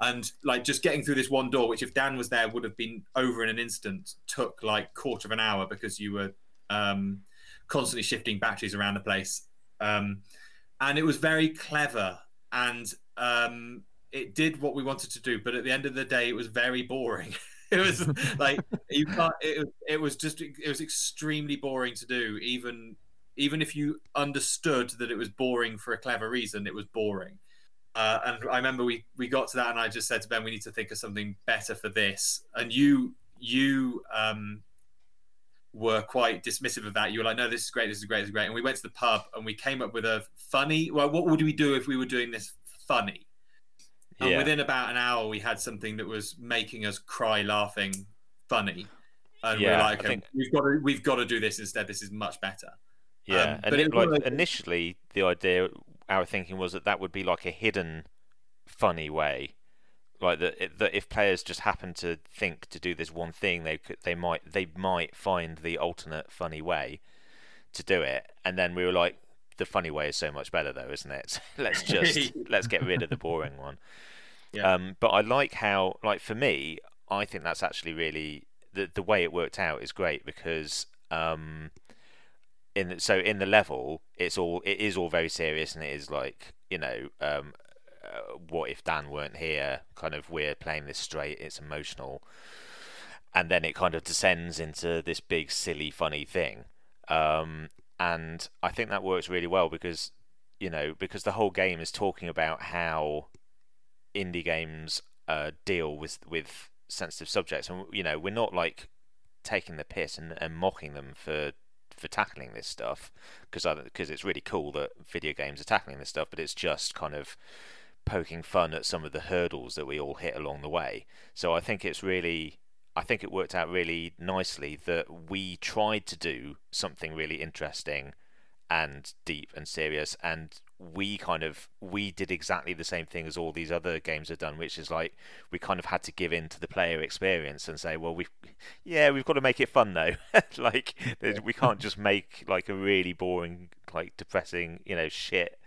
and like just getting through this one door, which if Dan was there would have been over in an instant, took like quarter of an hour because you were. Um, constantly shifting batteries around the place. Um, and it was very clever, and um, it did what we wanted to do, but at the end of the day, it was very boring. It was like, you can't, it, it was just, it was extremely boring to do. Even, even if you understood that it was boring for a clever reason, it was boring. Uh, and I remember we, we got to that and I just said to Ben, we need to think of something better for this. And you, you, um, were quite dismissive of that. You were like, no, this is great, this is great, this is great. And we went to the pub and we came up with a funny, well, what would we do if we were doing this funny? And yeah. within about an hour, we had something that was making us cry laughing funny. And yeah, we were like, okay, think... we've got to, we've got to do this instead. This is much better. Yeah, um, and but it, like, like... initially, the idea, our thinking was that that would be like a hidden funny way. Like that, that if players just happen to think to do this one thing, they could, they might, they might find the alternate funny way to do it. And then we were like, the funny way is so much better, though, isn't it? let's just let's get rid of the boring one. Yeah. Um, but I like how, like for me, I think that's actually really the the way it worked out is great because um, in the, so in the level, it's all it is all very serious and it is like you know. Um, Uh, what if Dan weren't here, kind of we're playing this straight, it's emotional, and then it kind of descends into this big silly funny thing, um, and I think that works really well because you know because the whole game is talking about how indie games uh, deal with with sensitive subjects, and you know we're not like taking the piss and, and mocking them for for tackling this stuff because because it's really cool that video games are tackling this stuff, but it's just kind of poking fun at some of the hurdles that we all hit along the way. So I think it's really, I think it worked out really nicely that we tried to do something really interesting and deep and serious, and we kind of we did exactly the same thing as all these other games have done, which is like we kind of had to give in to the player experience and say, well, we yeah we've got to make it fun though. Like yeah. we can't just make like a really boring, like depressing, you know, shit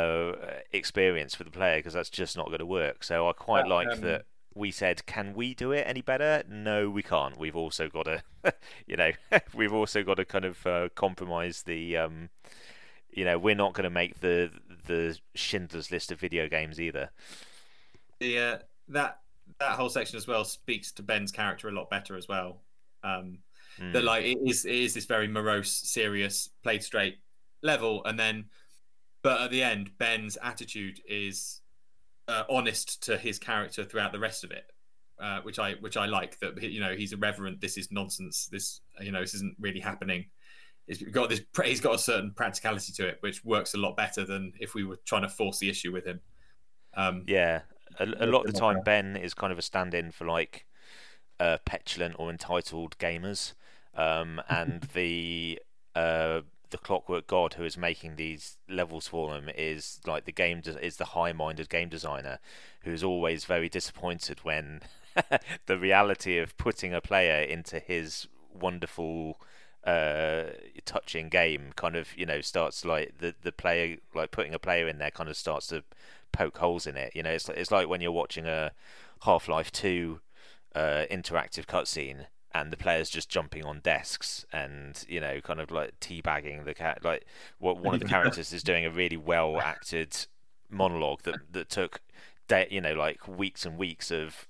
Uh, experience for the player because that's just not going to work. So I quite like um, that we said, can we do it any better? No, we can't. We've also got to, you know, we've also got to kind of uh, compromise the, um, you know, we're not going to make the the Schindler's List of video games either. Yeah, that that whole section as well speaks to Ben's character a lot better as well. Um, mm. That like it is it is this very morose, serious, played straight level, and then. But at the end, Ben's attitude is uh, honest to his character throughout the rest of it, uh, which I which I like. That you know he's irreverent. This is nonsense. This you know this isn't really happening. He's got this. He's got a certain practicality to it, which works a lot better than if we were trying to force the issue with him. Um, yeah, a, a lot of the time Ben is kind of a stand-in for like uh, petulant or entitled gamers, um, and the. Uh, The Clockwork God, who is making these levels for them, is like the game de- is the high-minded game designer, who is always very disappointed when the reality of putting a player into his wonderful, uh, touching game kind of you know starts like the the player like putting a player in there kind of starts to poke holes in it. You know, it's it's like when you're watching a Half-Life two uh, interactive cutscene. And the players just jumping on desks and you know, kind of like teabagging the cat. Like what one of the characters is doing a really well acted monologue that that took, de- you know, like weeks and weeks of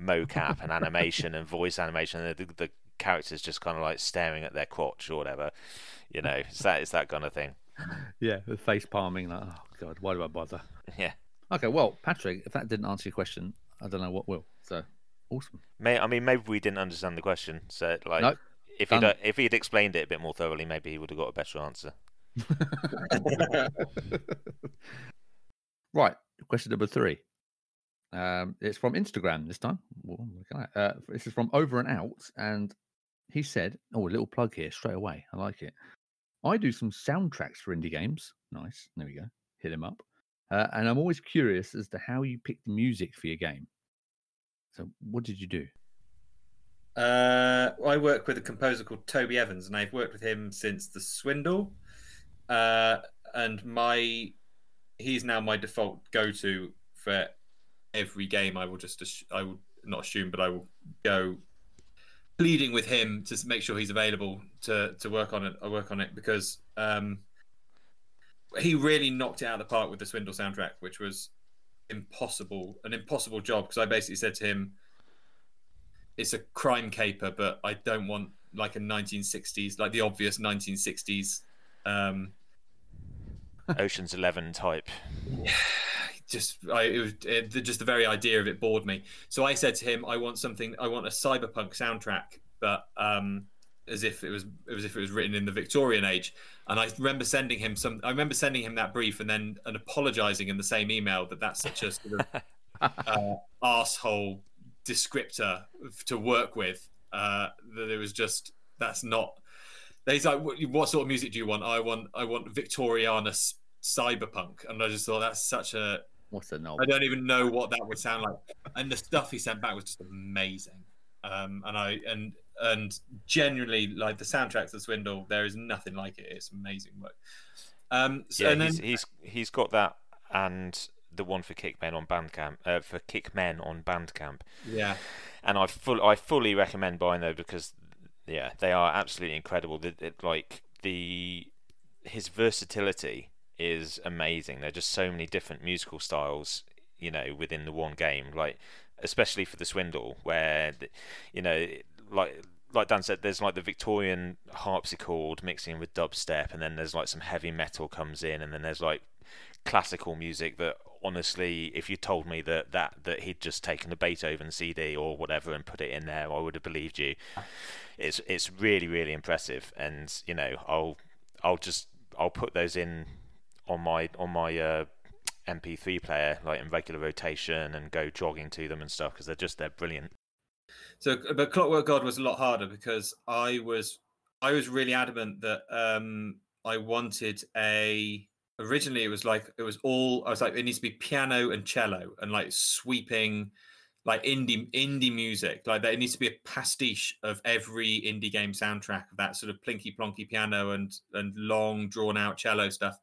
mocap and animation and voice animation. And the, the characters just kind of like staring at their crotch or whatever. You know, it's that it's that kind of thing. Yeah, the face palming. Like, oh god, why do I bother? Yeah. Okay, well, Patrick, if that didn't answer your question, I don't know what will. So. Awesome. May I mean, maybe we didn't understand the question. So, like, nope. if he if he had explained it a bit more thoroughly, maybe he would have got a better answer. Right, question number three. Um, it's from Instagram this time. Ooh, uh, this is from Over and Out, and he said, "Oh, a little plug here straight away. I like it. I do some soundtracks for indie games. Nice. There we go. Hit him up. Uh, and I'm always curious as to how you pick the music for your game." So what did you do? Uh, I work with a composer called Toby Evans, and I've worked with him since The Swindle. Uh, and my he's now my default go-to for every game. I will just, I will not assume, but I will go pleading with him to make sure he's available to, to work on it. I work on it because um, he really knocked it out of the park with The Swindle soundtrack, which was... impossible an impossible job, because I basically said to him, it's a crime caper, but I don't want like a nineteen sixties, like the obvious nineteen sixties um Ocean's Eleven type. just I it was it, just the very idea of it bored me. So I said to him, I want something I want a cyberpunk soundtrack, but um as if it was as if it was written in the Victorian age. And I remember sending him some. I remember sending him that brief and then and apologising in the same email that that's such a sort of uh, arsehole descriptor to work with. Uh, that it was just that's not. He's like, what, what sort of music do you want? I want I want Victoriana cyberpunk, and I just thought that's such a. What a novel. I don't even know what that would sound like. And the stuff he sent back was just amazing. Um, and I and and genuinely, like the soundtrack to The Swindle, there is nothing like it. It's amazing work. Um, so, yeah, and then, he's, he's he's got that and the one for Kick Men on Bandcamp uh, for Kick Men on Bandcamp. Yeah, and I full I fully recommend buying those because yeah, they are absolutely incredible. The, it, like the his versatility is amazing. There are just so many different musical styles, you know, within the one game. Like especially for The Swindle, where you know, like like Dan said, there's like the Victorian harpsichord mixing with dubstep, and then there's like some heavy metal comes in, and then there's like classical music that honestly, if you told me that that that he'd just taken a Beethoven C D or whatever and put it in there, I would have believed you. It's it's really really impressive, and you know, I'll I'll just I'll put those in on my on my uh, M P three player like in regular rotation and go jogging to them and stuff because they're just they're brilliant. So, but Clockwork God was a lot harder because I was I was really adamant that um, I wanted a. Originally, it was like it was all. I was like, it needs to be piano and cello and like sweeping, like indie indie music. Like that, it needs to be a pastiche of every indie game soundtrack of that sort of plinky plonky piano and and long drawn out cello stuff.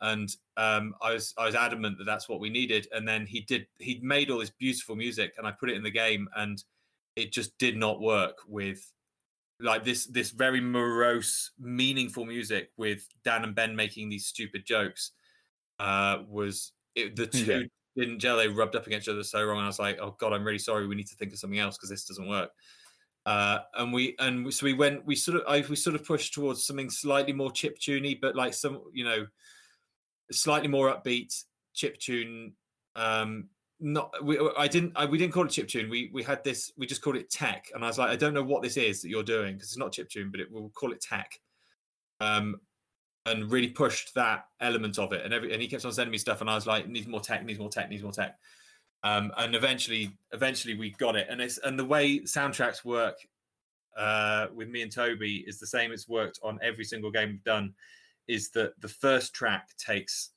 And um, I was I was adamant that that's what we needed. And then he did. He made all this beautiful music, and I put it in the game, and it just did not work with. Like this, this very morose, meaningful music with Dan and Ben making these stupid jokes uh, was it, the two yeah. didn't gel. They rubbed up against each other so wrong. And I was like, "Oh God, I'm really sorry. We need to think of something else because this doesn't work." Uh, and we and we, so we went. We sort of I, we sort of pushed towards something slightly more chiptune-y, but like some you know, slightly more upbeat chiptune. Um, Not we I didn't I, we didn't call it chiptune. We we had this. We just called it tech. And I was like, I don't know what this is that you're doing because it's not chiptune, but it, we'll call it tech. Um, and really pushed that element of it. And every and he kept on sending me stuff, and I was like, needs more tech, needs more tech, needs more tech. Um, and eventually, eventually we got it. And it's and the way soundtracks work uh, with me and Toby is the same. It's worked on every single game we've done. Is that the first track takes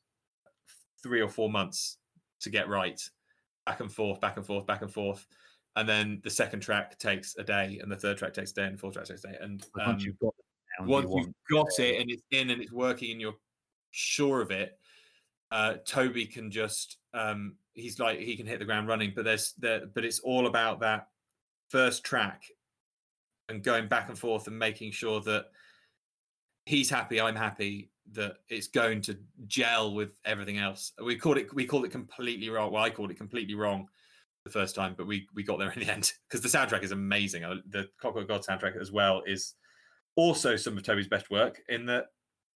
three or four months to get right. Back and forth, back and forth, back and forth, and then the second track takes a day, and the third track takes a day, and the fourth track takes a day. And um, once you've got it, down, once you you've got it, and it's in, and it's working, and you're sure of it, uh, Toby can just um, he's like he can hit the ground running. But there's there, but it's all about that first track and going back and forth and making sure that he's happy, I'm happy. That it's going to gel with everything else. We called it. We called it completely wrong. Well, I called it completely wrong the first time, but we we got there in the end because the soundtrack is amazing. The Clockwork God soundtrack as well is also some of Toby's best work. In that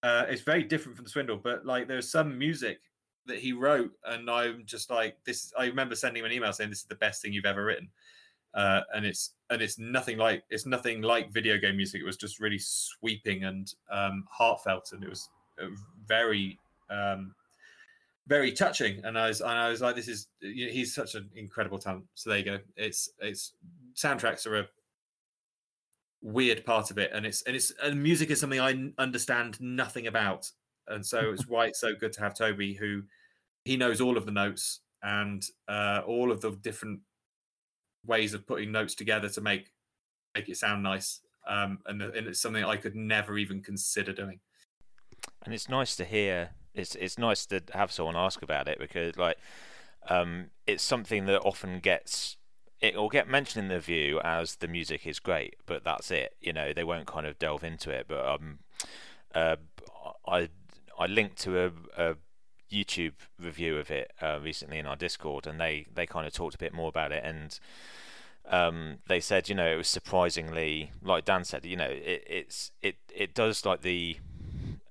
uh, it's very different from The Swindle, but like there's some music that he wrote, and I'm just like this. I remember sending him an email saying this is the best thing you've ever written, uh, and it's and it's nothing like it's nothing like video game music. It was just really sweeping and um, heartfelt, and it was. Very, um, very touching, and I was, and I was like, "This is he's such an incredible talent." So there you go. It's, it's soundtracks are a weird part of it, and it's, and it's, and music is something I understand nothing about, and so it's why it's so good to have Toby, who he knows all of the notes and uh, all of the different ways of putting notes together to make make it sound nice, um, and, and it's something I could never even consider doing. And it's nice to hear. It's it's nice to have someone ask about it because, like, um, it's something that often gets it will get mentioned in the review as the music is great, but that's it. You know, they won't kind of delve into it. But um, uh, I I linked to a, a YouTube review of it uh, recently in our Discord, and they they kind of talked a bit more about it, and um, they said, you know, it was surprisingly, like Dan said, you know, it it's it it does like the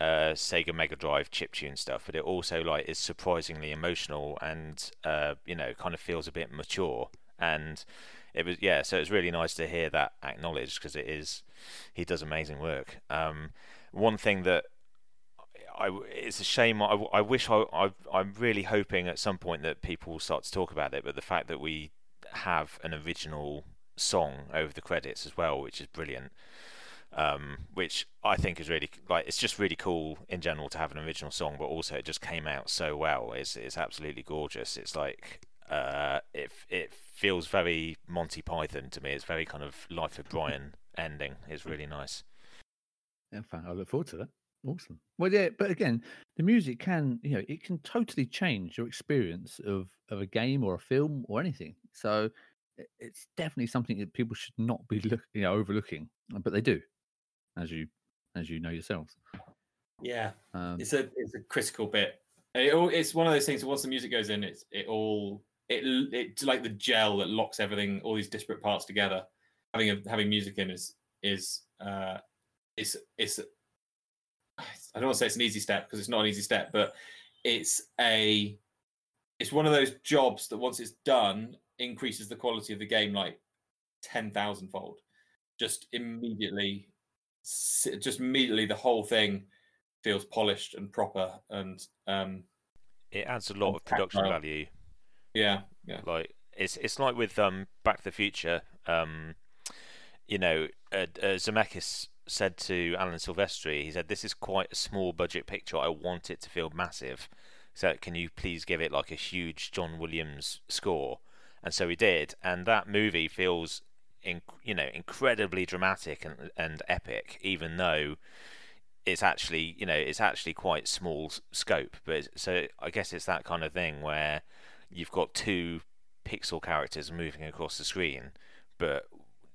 Uh, Sega Mega Drive chiptune stuff, but it also like is surprisingly emotional and uh, you know kind of feels a bit mature. And it was yeah, so it's really nice to hear that acknowledged because it is he does amazing work. Um, one thing that I, it's a shame. I, I wish I, I I'm really hoping at some point that people will start to talk about it. But the fact that we have an original song over the credits as well, which is brilliant. Um, which I think is really, like, it's just really cool in general to have an original song, but also it just came out so well. It's it's absolutely gorgeous. It's like uh, it it feels very Monty Python to me. It's very kind of Life of Brian ending. It's really nice. Yeah, fun. I look forward to that. Awesome. Well, yeah, but again, the music can, you know, it can totally change your experience of of a game or a film or anything. So it's definitely something that people should not be look, you know, overlooking, but they do. As you, as you know yourselves, yeah, um, it's a it's a critical bit. It all, it's one of those things. That once the music goes in, it's it all it it's like the gel that locks everything, all these disparate parts together. Having a, having music in is is uh it's it's I don't want to say it's an easy step because it's not an easy step, but it's a it's one of those jobs that once it's done increases the quality of the game like ten thousand fold, just immediately. Just immediately, the whole thing feels polished and proper, and um, it adds a lot of production value. Yeah, yeah. Like it's it's like with um, Back to the Future. Um, you know, uh, uh, Zemeckis said to Alan Silvestri, he said, "This is quite a small budget picture. I want it to feel massive. So can you please give it like a huge John Williams score?" And so he did, and that movie feels. In, you know, incredibly dramatic and and epic, even though it's actually, you know, it's actually quite small scope. But so I guess it's that kind of thing where you've got two pixel characters moving across the screen, but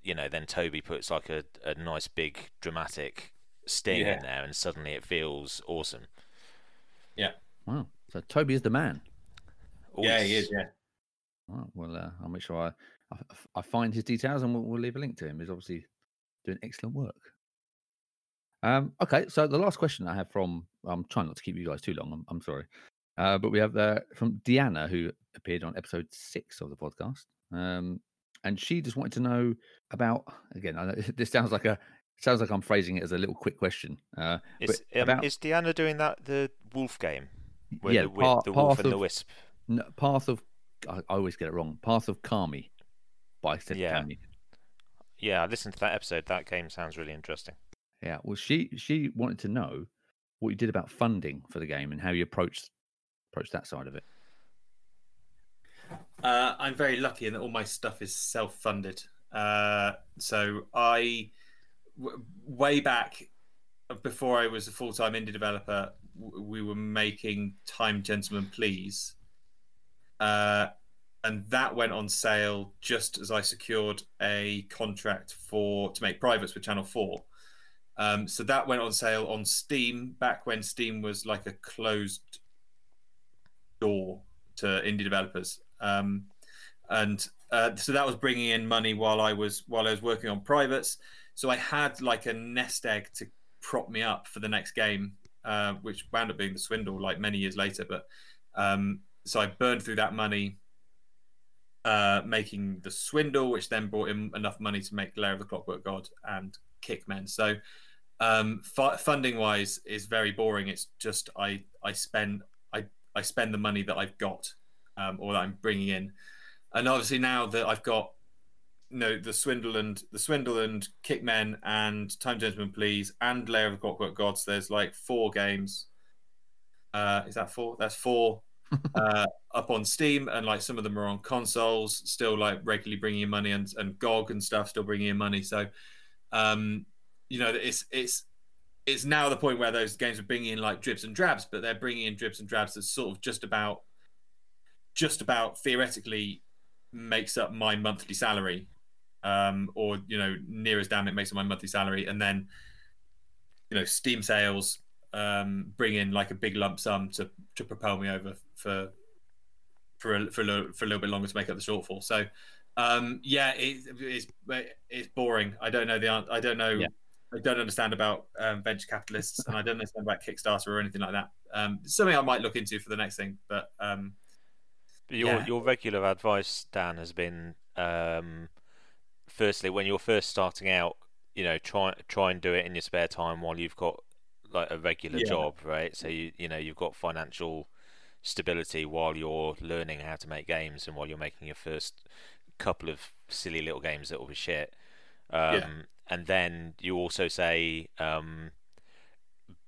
you know, then Toby puts like a, a nice big dramatic sting yeah. in there, and suddenly it feels awesome. Yeah. Wow. So Toby is the man. Always. Yeah, he is. Yeah. Right, well, uh, I'll make sure I. I find his details and we'll, we'll leave a link to him. He's obviously doing excellent work. Um, okay, so the last question I have from, I'm trying not to keep you guys too long, I'm, I'm sorry. Uh, but we have uh, from Deanna, who appeared on episode six of the podcast. Um, and she just wanted to know about, again, I know this sounds like a, sounds like I'm phrasing it as a little quick question. Uh, is, but um, about... is Deanna doing that, the wolf game? Where yeah, the, par- the wolf and of, the wisp. No, Path of, I, I always get it wrong, Path of Kami. Yeah, yeah. I listened to that episode. That game sounds really interesting. Yeah. Well, she she wanted to know what you did about funding for the game and how you approached approached that side of it. Uh, I'm very lucky in that all my stuff is self-funded. Uh, so I, w- way back before I was a full-time indie developer, w- we were making Time Gentlemen Please. Uh, And that went on sale just as I secured a contract for to make Privates with Channel four. Um, so that went on sale on Steam back when Steam was like a closed door to indie developers. Um, and uh, so that was bringing in money while I was while I was working on Privates. So I had like a nest egg to prop me up for the next game, uh, which wound up being The Swindle, like many years later. But um, so I burned through that money. Uh, making The Swindle, which then brought in enough money to make Lair of the Clockwork God and Kick Men. So um, f- funding-wise is very boring. It's just I I spend I, I spend the money that I've got um, or that I'm bringing in. And obviously now that I've got you know, the Swindle and the Swindle and Kick Men and Time Gentlemen Please and Lair of the Clockwork God, so there's like four games. Uh, is that four? That's four. uh, up on Steam, and like some of them are on consoles, still like regularly bringing in money, and, and G O G and stuff still bringing in money. So, um, you know, it's it's it's now the point where those games are bringing in like dribs and drabs, but they're bringing in dribs and drabs that sort of just about, just about theoretically makes up my monthly salary, um, or you know, near as damn it makes up my monthly salary, and then you know, Steam sales. Um, bring in like a big lump sum to, to propel me over for for a, for, a little, for a little bit longer to make up the shortfall. So um, yeah, it, it's it's boring. I don't know the I don't know yeah. I don't understand about um, venture capitalists, and I don't understand about Kickstarter or anything like that. Um, it's something I might look into for the next thing. But um, your yeah. your regular advice, Dan, has been um, firstly when you're first starting out, you know, try try and do it in your spare time while you've got like a regular yeah. job, right? So you you know you've got financial stability while you're learning how to make games and while you're making your first couple of silly little games that will be shit. Um, yeah. And then you also say um,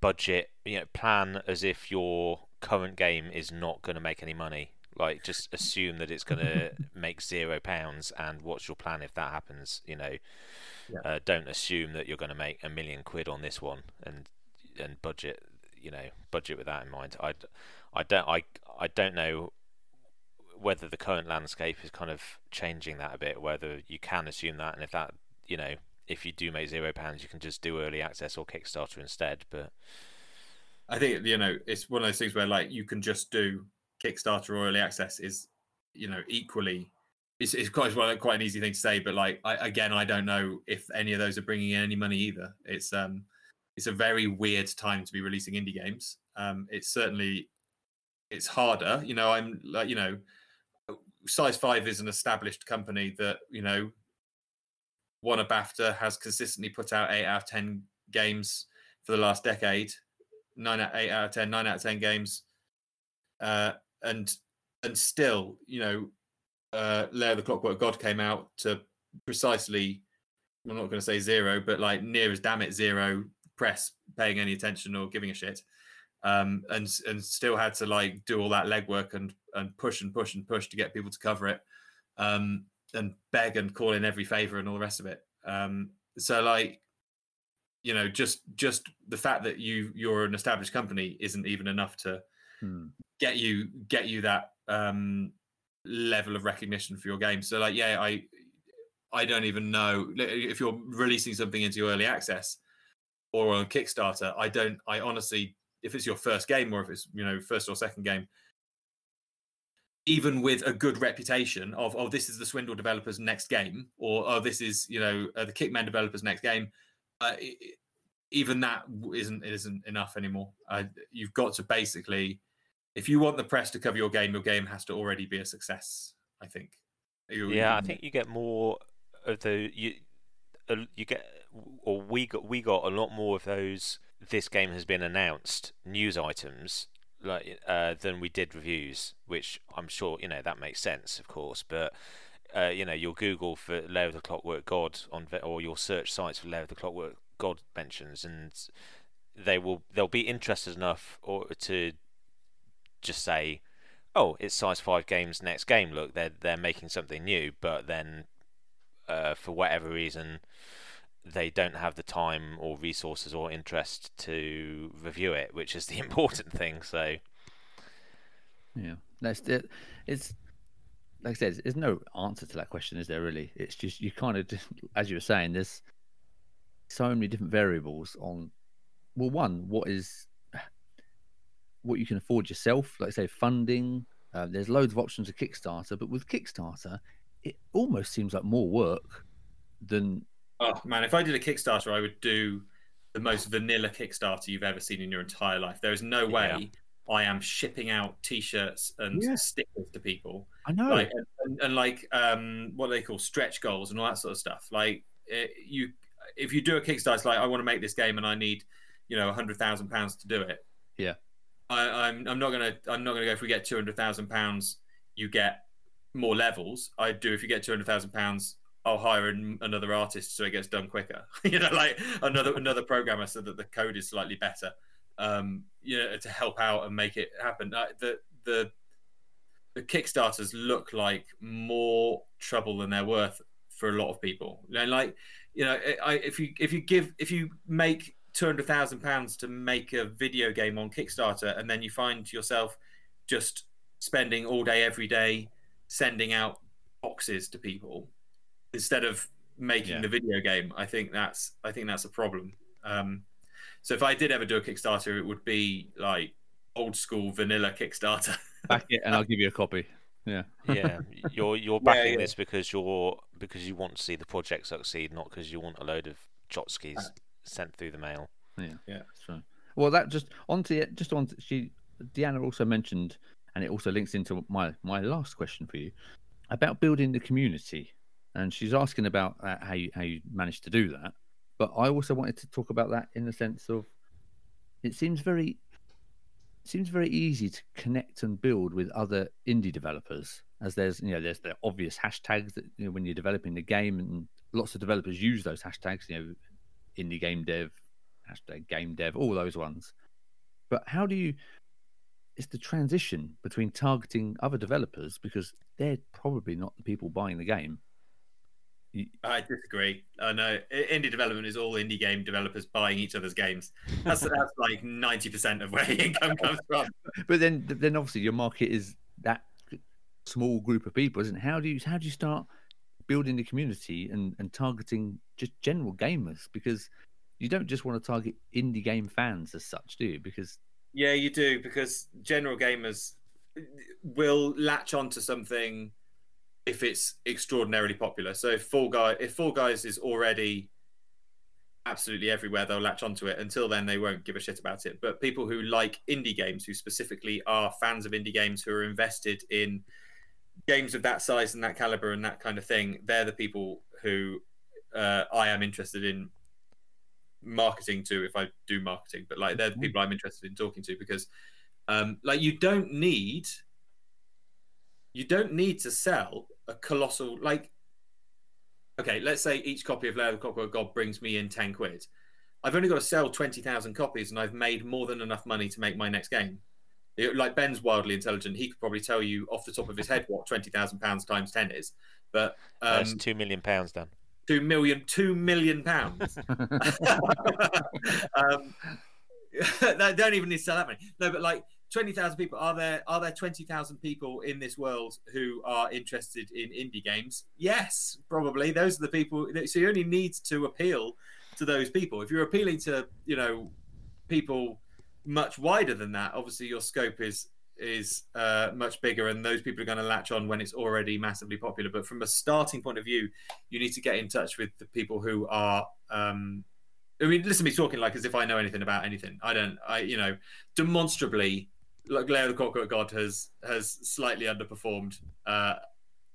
budget, you know, plan as if your current game is not going to make any money. Like, just assume that it's going to make zero pounds, and what's your plan if that happens? You know, yeah. uh, don't assume that you're going to make a million quid on this one, and and budget, you know, budget with that in mind. I, I don't, I, I don't know whether the current landscape is kind of changing that a bit, whether you can assume that, and if that, you know, if you do make zero pounds, you can just do early access or Kickstarter instead. But I think, you know, it's one of those things where, like, you can just do Kickstarter or early access is, you know, equally, it's, it's quite well, quite an easy thing to say, but like, I, again, I don't know if any of those are bringing in any money either. It's um, it's a very weird time to be releasing indie games. Um, it's certainly, it's harder. You know, I'm like, you know, Size Five is an established company that, you know, won a BAFTA, has consistently put out eight out of ten games for the last decade, nine out, eight out of ten, nine out of ten games. Uh, And and still, you know, uh, Lair of the Clockwork God came out to precisely, I'm not going to say zero, but like near as damn it zero press paying any attention or giving a shit, um, and and still had to like do all that legwork and and push and push and push to get people to cover it, um, and beg and call in every favor and all the rest of it. Um, so like, you know, just just the fact that you you're an established company isn't even enough to. Hmm. get you get you that um level of recognition for your game. So like, yeah, I I don't even know if you're releasing something into early access or on Kickstarter. I don't I honestly, if it's your first game or if it's, you know, first or second game, even with a good reputation of, oh, this is the Swindle developers' next game, or oh, this is, you know, uh, the Kick Men developers' next game, uh, it, even that isn't isn't enough anymore. Uh, you've got to basically, if you want the press to cover your game, your game has to already be a success, I think. You, yeah, you... I think you get more of the you, you get, or we got we got a lot more of those. This game has been announced news items, like uh, than we did reviews, which I'm sure, you know, that makes sense, of course. But uh, you know, you'll Google for Lair of the Clockwork God on, or you'll search sites for Lair of the Clockwork God mentions, and they will they'll be interested enough or to. Just say, oh, it's Size Five Games' next game. Look, they're they're making something new, but then, uh, for whatever reason, they don't have the time or resources or interest to review it, which is the important thing. So, yeah, that's it. It's like I said, there's no answer to that question, is there? Really, it's just you kind of, as you were saying, there's so many different variables on. Well, one, what is what you can afford yourself, like say funding, uh, there's loads of options of Kickstarter, but with Kickstarter it almost seems like more work than, oh man, if I did a Kickstarter I would do the most vanilla Kickstarter you've ever seen in your entire life. There is no way yeah. I am shipping out t-shirts and yeah. stickers to people. I know, like, and, and, and like um what they call stretch goals and all that sort of stuff. Like it, you if you do a Kickstarter, like I want to make this game and I need, you know, a hundred thousand pounds to do it, yeah I, I'm I'm not gonna I'm not gonna go. If we get two hundred thousand pounds, you get more levels. I do. If you get two hundred thousand pounds, I'll hire an, another artist so it gets done quicker. You know, like another another programmer so that the code is slightly better. Um, you know, to help out and make it happen. Uh, the the the Kickstarters look like more trouble than they're worth for a lot of people. You know, like, you know, I, if you if you give if you make two hundred thousand pounds to make a video game on Kickstarter, and then you find yourself just spending all day, every day, sending out boxes to people instead of making yeah. the video game. I think that's I think that's a problem. Um, so if I did ever do a Kickstarter, it would be like old school vanilla Kickstarter. Back it, and I'll give you a copy. Yeah, yeah. You're you're backing yeah, yeah. this because you're because you want to see the project succeed, not because you want a load of Chotskys. Uh, sent through the mail. Yeah, yeah. So, well, that just onto the, just on. She, Deanna also mentioned, and it also links into my my last question for you about building the community. And she's asking about uh, how you how you managed to do that. But I also wanted to talk about that in the sense of it seems very it seems very easy to connect and build with other indie developers, as there's you know there's the obvious hashtags that you know, when you're developing the game, and lots of developers use those hashtags, you know, indie game dev, hashtag game dev, all those ones. But how do you? It's the transition between targeting other developers because they're probably not the people buying the game. I disagree. I know indie development is all indie game developers buying each other's games. That's that's like ninety percent of where income comes from. But then, then obviously your market is that small group of people, isn't it? How do you how do you start building the community and, and targeting just general gamers? Because you don't just want to target indie game fans as such, do you? Because yeah, you do, because general gamers will latch onto something if it's extraordinarily popular. So if Fall Guy, if Fall Guys is already absolutely everywhere, they'll latch onto it. Until then, they won't give a shit about it. But people who like indie games, who specifically are fans of indie games, who are invested in games of that size and that caliber and that kind of thing, they're the people who uh, I am interested in marketing to, if I do marketing. But like, they're the people I'm interested in talking to, because um, like you don't need you don't need to sell a colossal, like, okay, let's say each copy of Lair of the Clockwork God brings me in ten quid. I've only got to sell twenty thousand copies and I've made more than enough money to make my next game. Like, Ben's wildly intelligent. He could probably tell you off the top of his head what twenty thousand pounds times ten is. But um, that's two million pounds, Dan. two million, two million pounds. um, they don't even need to sell that many. No, but like, twenty thousand people, are there are there twenty thousand people in this world who are interested in indie games? Yes, probably. Those are the people. So you only need to appeal to those people. If you're appealing to, you know, people much wider than that, obviously your scope is is uh, much bigger, and those people are going to latch on when it's already massively popular. But from a starting point of view, you need to get in touch with the people who are... Um, I mean, listen to me talking like as if I know anything about anything. I don't, I you know, demonstrably... Like, Lair of the Clockwork God has has slightly underperformed, uh,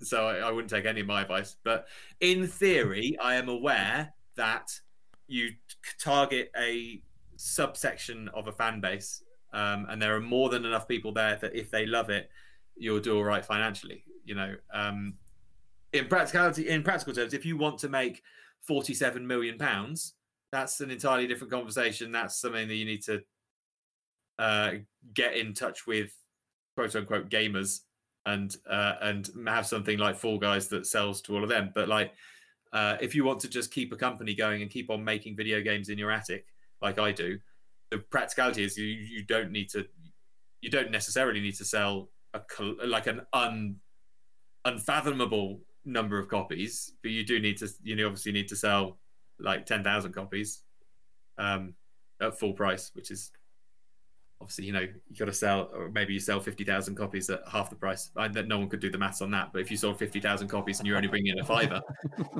so I, I wouldn't take any of my advice. But in theory, I am aware that you target a subsection of a fan base, um, and there are more than enough people there that if they love it, you'll do all right financially. You know, um, in practicality, in practical terms, if you want to make forty-seven million pounds, that's an entirely different conversation. That's something that you need to. Uh, get in touch with quote-unquote gamers and uh, and have something like Fall Guys that sells to all of them. But like, uh, if you want to just keep a company going and keep on making video games in your attic, like I do, the practicality is you, you don't need to, you don't necessarily need to sell a like an un, unfathomable number of copies, but you do need to, you obviously need to sell like ten thousand copies um, at full price, which is obviously, you know, you got to sell, or maybe you sell fifty thousand copies at half the price. I, no one could do the maths on that, but if you sold fifty thousand copies and you're only bringing in a fiver,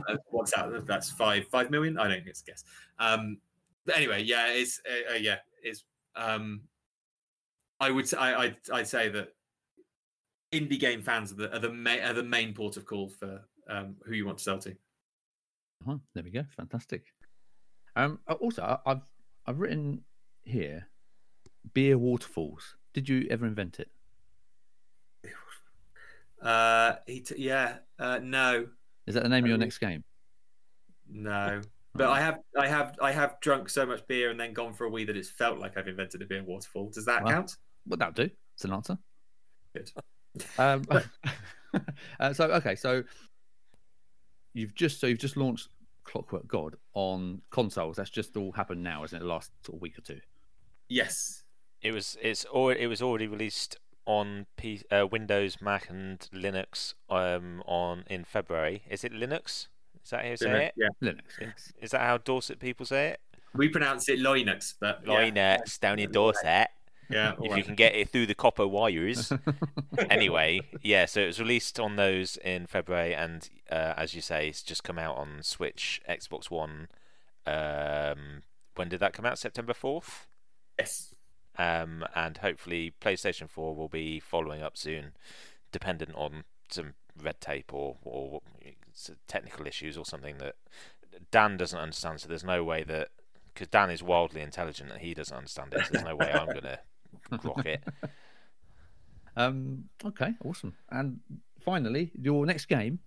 uh, what's that? That's five, five million? I don't guess. guess. Um, but anyway, yeah, it's, uh, yeah, it's, um, I would, I, I, I'd say that indie game fans are the, are the, ma- are the main port of call for um, who you want to sell to. Uh-huh. There we go. Fantastic. Um, also, I've, I've written here, beer waterfalls. Did you ever invent it? Uh, he t- yeah, uh, no. Is that the name um, of your next game? No, but I have, I have, I have drunk so much beer and then gone for a wee that it's felt like I've invented a beer waterfall. Does that well, count? Well, that'll do. It's an answer. Good. Um, uh, so okay, so you've just so you've just launched Clockwork God on consoles. That's just all happened now, isn't it? The last sort of week or two. Yes. It was. It's. Already, it was already released on P, uh, Windows, Mac, and Linux. Um, on in February. Is it Linux? Is that how you say Linux, it? Yeah, Linux. Yes. Is that how Dorset people say it? We pronounce it Linux, but Linux yeah. down in Dorset. Yeah. If right. you can get it through the copper wires. Anyway, yeah. So it was released on those in February, and uh, as you say, it's just come out on Switch, Xbox One. Um, when did that come out? September fourth. Yes. Um, and hopefully PlayStation four will be following up soon, dependent on some red tape or, or technical issues or something that Dan doesn't understand, so there's no way that, because Dan is wildly intelligent and he doesn't understand it, so there's no way I'm going to rock it. Um, okay, awesome. And finally, your next game.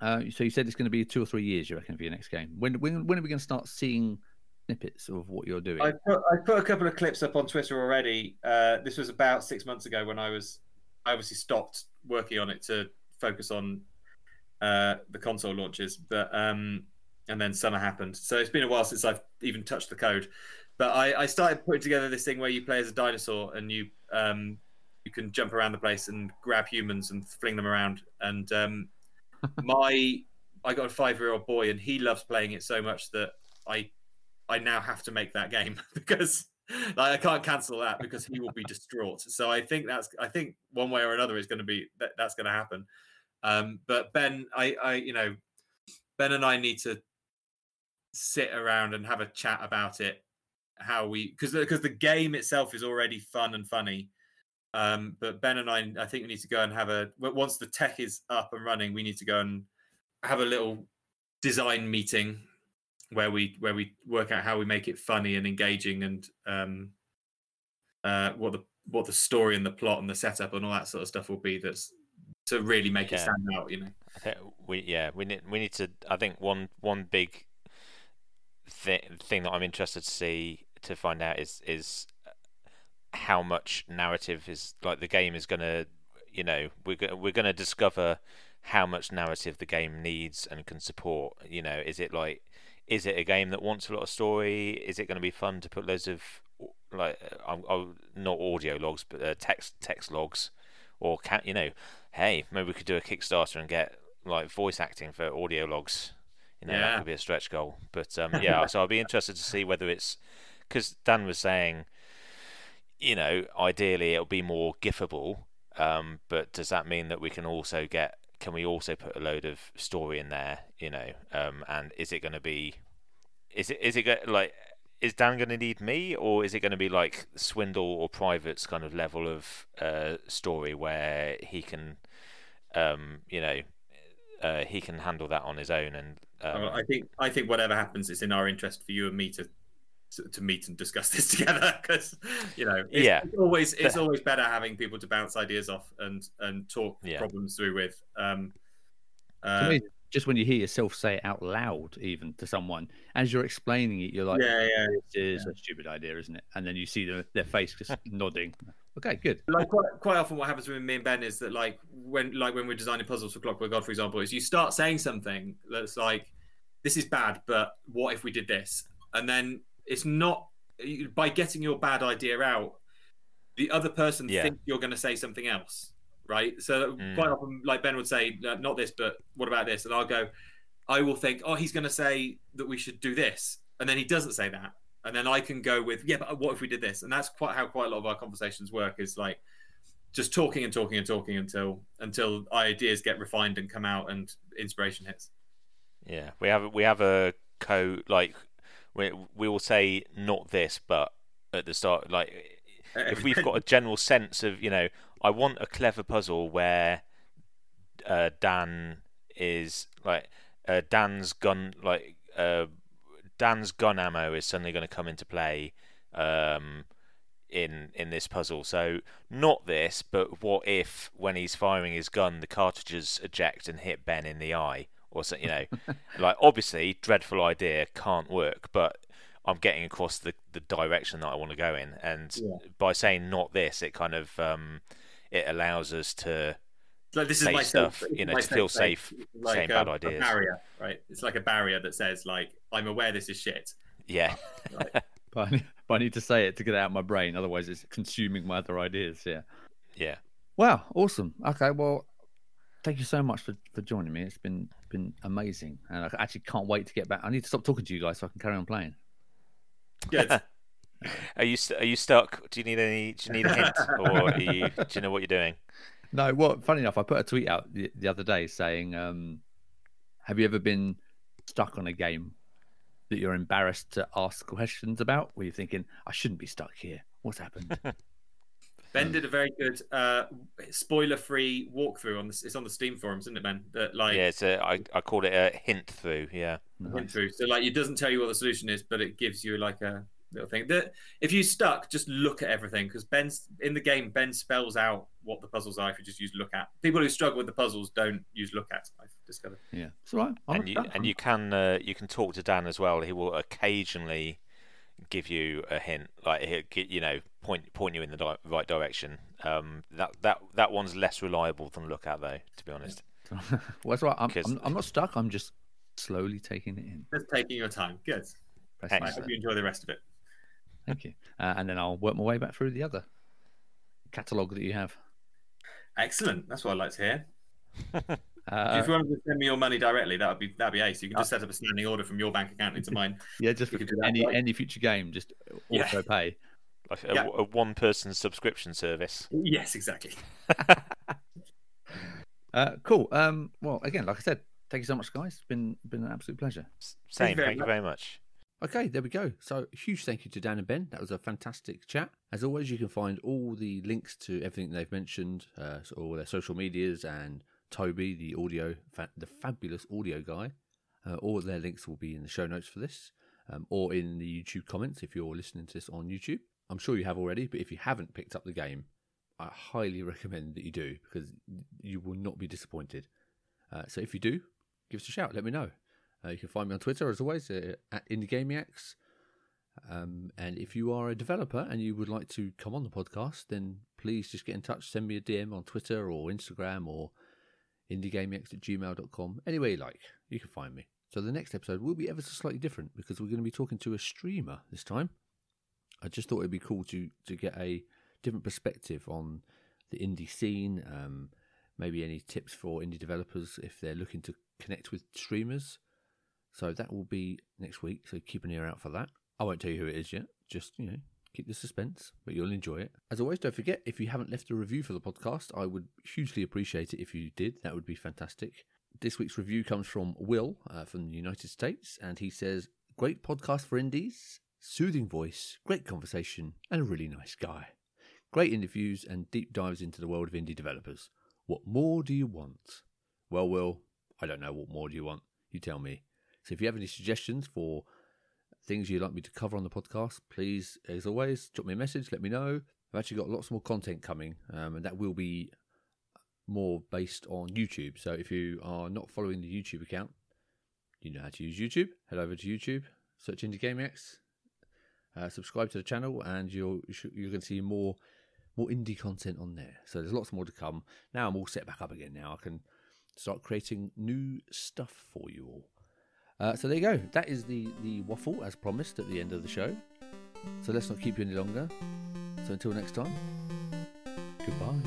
Uh, so you said it's going to be two or three years, you reckon, for your next game. When when, when are we going to start seeing snippets of what you're doing? I put, I put a couple of clips up on Twitter already. Uh, this was about six months ago when I was I obviously stopped working on it to focus on uh, the console launches, but um, and then summer happened. So it's been a while since I've even touched the code. But I, I started putting together this thing where you play as a dinosaur and you um, you can jump around the place and grab humans and fling them around. And um, my I got a five-year-old boy and he loves playing it so much that I I now have to make that game because like, I can't cancel that because he will be distraught. So I think that's I think one way or another is going to be that, that's going to happen. Um, but Ben, I, I you know Ben and I need to sit around and have a chat about it. How we because because the game itself is already fun and funny. Um, but Ben and I, I think we need to go and have a, once the tech is up and running, we need to go and have a little design meeting where we, where we work out how we make it funny and engaging and, um, uh, what the, what the story and the plot and the setup and all that sort of stuff will be. That's to really make yeah. it stand out, you know? I think we, yeah, we need, we need to, I think one, one big th- thing that I'm interested to see, to find out is, is, how much narrative is like the game is gonna, you know, we're go- we're gonna discover how much narrative the game needs and can support. You know, is it like, is it a game that wants a lot of story? Is it going to be fun to put loads of like, I'm, I'm not audio logs, but uh, text text logs, or can you know, hey, maybe we could do a Kickstarter and get like voice acting for audio logs. You know, yeah. that could be a stretch goal. But um, yeah, so I'll be interested to see whether it's, because Dan was saying, you know, ideally it'll be more gifable, um, but does that mean that we can also get, can we also put a load of story in there, you know, um, and is it going to be, is it, is it go, like, is Dan going to need me, or is it going to be like Swindle or Privates kind of level of uh, story where he can, um, you know, uh, he can handle that on his own? And um, I think, I think whatever happens, it's in our interest for you and me to to meet and discuss this together, because you know it's, yeah. it's always it's always better having people to bounce ideas off and and talk yeah. problems through with. Um uh, to me, just when you hear yourself say it out loud, even to someone as you're explaining it, you're like, yeah, yeah this is yeah. a stupid idea, isn't it? And then you see the, their face just nodding, okay, good. Like quite, quite often what happens with me and Ben is that like when like when we're designing puzzles for Clockwork God, for example, is you start saying something that's like, this is bad, but what if we did this? And then it's not, by getting your bad idea out, the other person yeah. thinks you're going to say something else, right? So mm. quite often, like Ben would say, not this, but what about this? And I'll go, I will think, oh, he's going to say that we should do this. And then he doesn't say that. And then I can go with, yeah, but what if we did this? And that's quite how quite a lot of our conversations work, is like just talking and talking and talking until until ideas get refined and come out and inspiration hits. Yeah, we have, we have a co, like, We we will say not this, but at the start, like if we've got a general sense of, you know, I want a clever puzzle where uh, Dan is like uh, Dan's gun, like uh, Dan's gun ammo is suddenly going to come into play um, in in this puzzle. So not this, but what if when he's firing his gun, the cartridges eject and hit Ben in the eye? Or so, you know, like obviously dreadful idea, can't work, but I'm getting across the, the direction that I want to go in, and yeah. by saying not this, it kind of um, it allows us to so this say is my stuff, safe, you know, to feel safe, safe like saying a, bad ideas. A barrier, right? It's like a barrier that says, like, I'm aware this is shit. Yeah, right. but, I need, but I need to say it to get it out of my brain, otherwise it's consuming my other ideas. Yeah, yeah. Wow, awesome. Okay, well. Thank you so much for, for joining me. It's been been amazing, and I actually can't wait to get back. I need to stop talking to you guys so I can carry on playing. Good. are you are you stuck? Do you need any? Do you need a hint, or are you, do you know what you're doing? No. Well, funny enough, I put a tweet out the, the other day saying, um, "Have you ever been stuck on a game that you're embarrassed to ask questions about? Where you're thinking, I shouldn't be stuck here. What's happened?" Ben did a very good uh, spoiler-free walkthrough on this. It's on the Steam forums, isn't it, Ben? That like yeah, it's a, I, I call it a hint through. Yeah, nice. Hint through. So like, it doesn't tell you what the solution is, but it gives you like a little thing. That if you stuck, just look at everything, because Ben's in the game. Ben spells out what the puzzles are if you just use look at. People who struggle with the puzzles don't use look at, I've discovered. Yeah, it's all right. I'm and you and you can uh, you can talk to Dan as well. He will occasionally give you a hint, like he'll, you know, point point you in the di- right direction. Um, that that that one's less reliable than look at, though, to be honest. Well, that's right. I'm, I'm I'm not stuck. I'm just slowly taking it in. Just taking your time. Good. Excellent. I hope you enjoy the rest of it. Thank you. Uh, and then I'll work my way back through the other catalogue that you have. Excellent. That's what I like to hear. Uh, if you wanted to send me your money directly, that would be that'd be ace. You can just set up a standing order from your bank account into mine. Yeah, just for any right. any future game, just auto yeah. pay, like a, yeah. a one-person subscription service. Yes, exactly. uh, cool. Um, well, again, like I said, thank you so much, guys. It's been been an absolute pleasure. Same. Thank you very, thank you very much. Okay, there we go. So, huge thank you to Dan and Ben. That was a fantastic chat. As always, you can find all the links to everything they've mentioned, uh, so all their social medias, and Toby, the audio, fa- the fabulous audio guy. Uh, all their links will be in the show notes for this, um, or in the YouTube comments if you're listening to this on YouTube. I'm sure you have already, but if you haven't picked up the game, I highly recommend that you do, because you will not be disappointed. Uh, so if you do, give us a shout. Let me know. Uh, you can find me on Twitter, as always, uh, at IndieGamingX. Um, and if you are a developer and you would like to come on the podcast, then please just get in touch. Send me a D M on Twitter or Instagram or IndieGamingX at gmail dot com. Anywhere you like, you can find me. So the next episode will be ever so slightly different, because we're going to be talking to a streamer this time. I just thought it'd be cool to, to get a different perspective on the indie scene, um, maybe any tips for indie developers if they're looking to connect with streamers. So that will be next week, so keep an ear out for that. I won't tell you who it is yet, just, you know, keep the suspense, but you'll enjoy it. As always, don't forget, if you haven't left a review for the podcast, I would hugely appreciate it if you did. That would be fantastic. This week's review comes from Will uh, from the United States, and he says, great podcast for indies, soothing voice, great conversation, and a really nice guy. Great interviews and deep dives into the world of indie developers. What more do you want? Well, Will, I don't know what more do you want. You tell me. So if you have any suggestions for things you'd like me to cover on the podcast, please, as always, drop me a message, let me know. I've actually got lots more content coming, um, and that will be more based on YouTube. So if you are not following the YouTube account, you know how to use YouTube. Head over to YouTube, search IndieGamingX, uh, subscribe to the channel, and you'll, you're going to see more, more indie content on there. So there's lots more to come. Now I'm all set back up again. Now I can start creating new stuff for you all. Uh, so there you go. That is the, the waffle, as promised, at the end of the show. So let's not keep you any longer. So until next time, goodbye.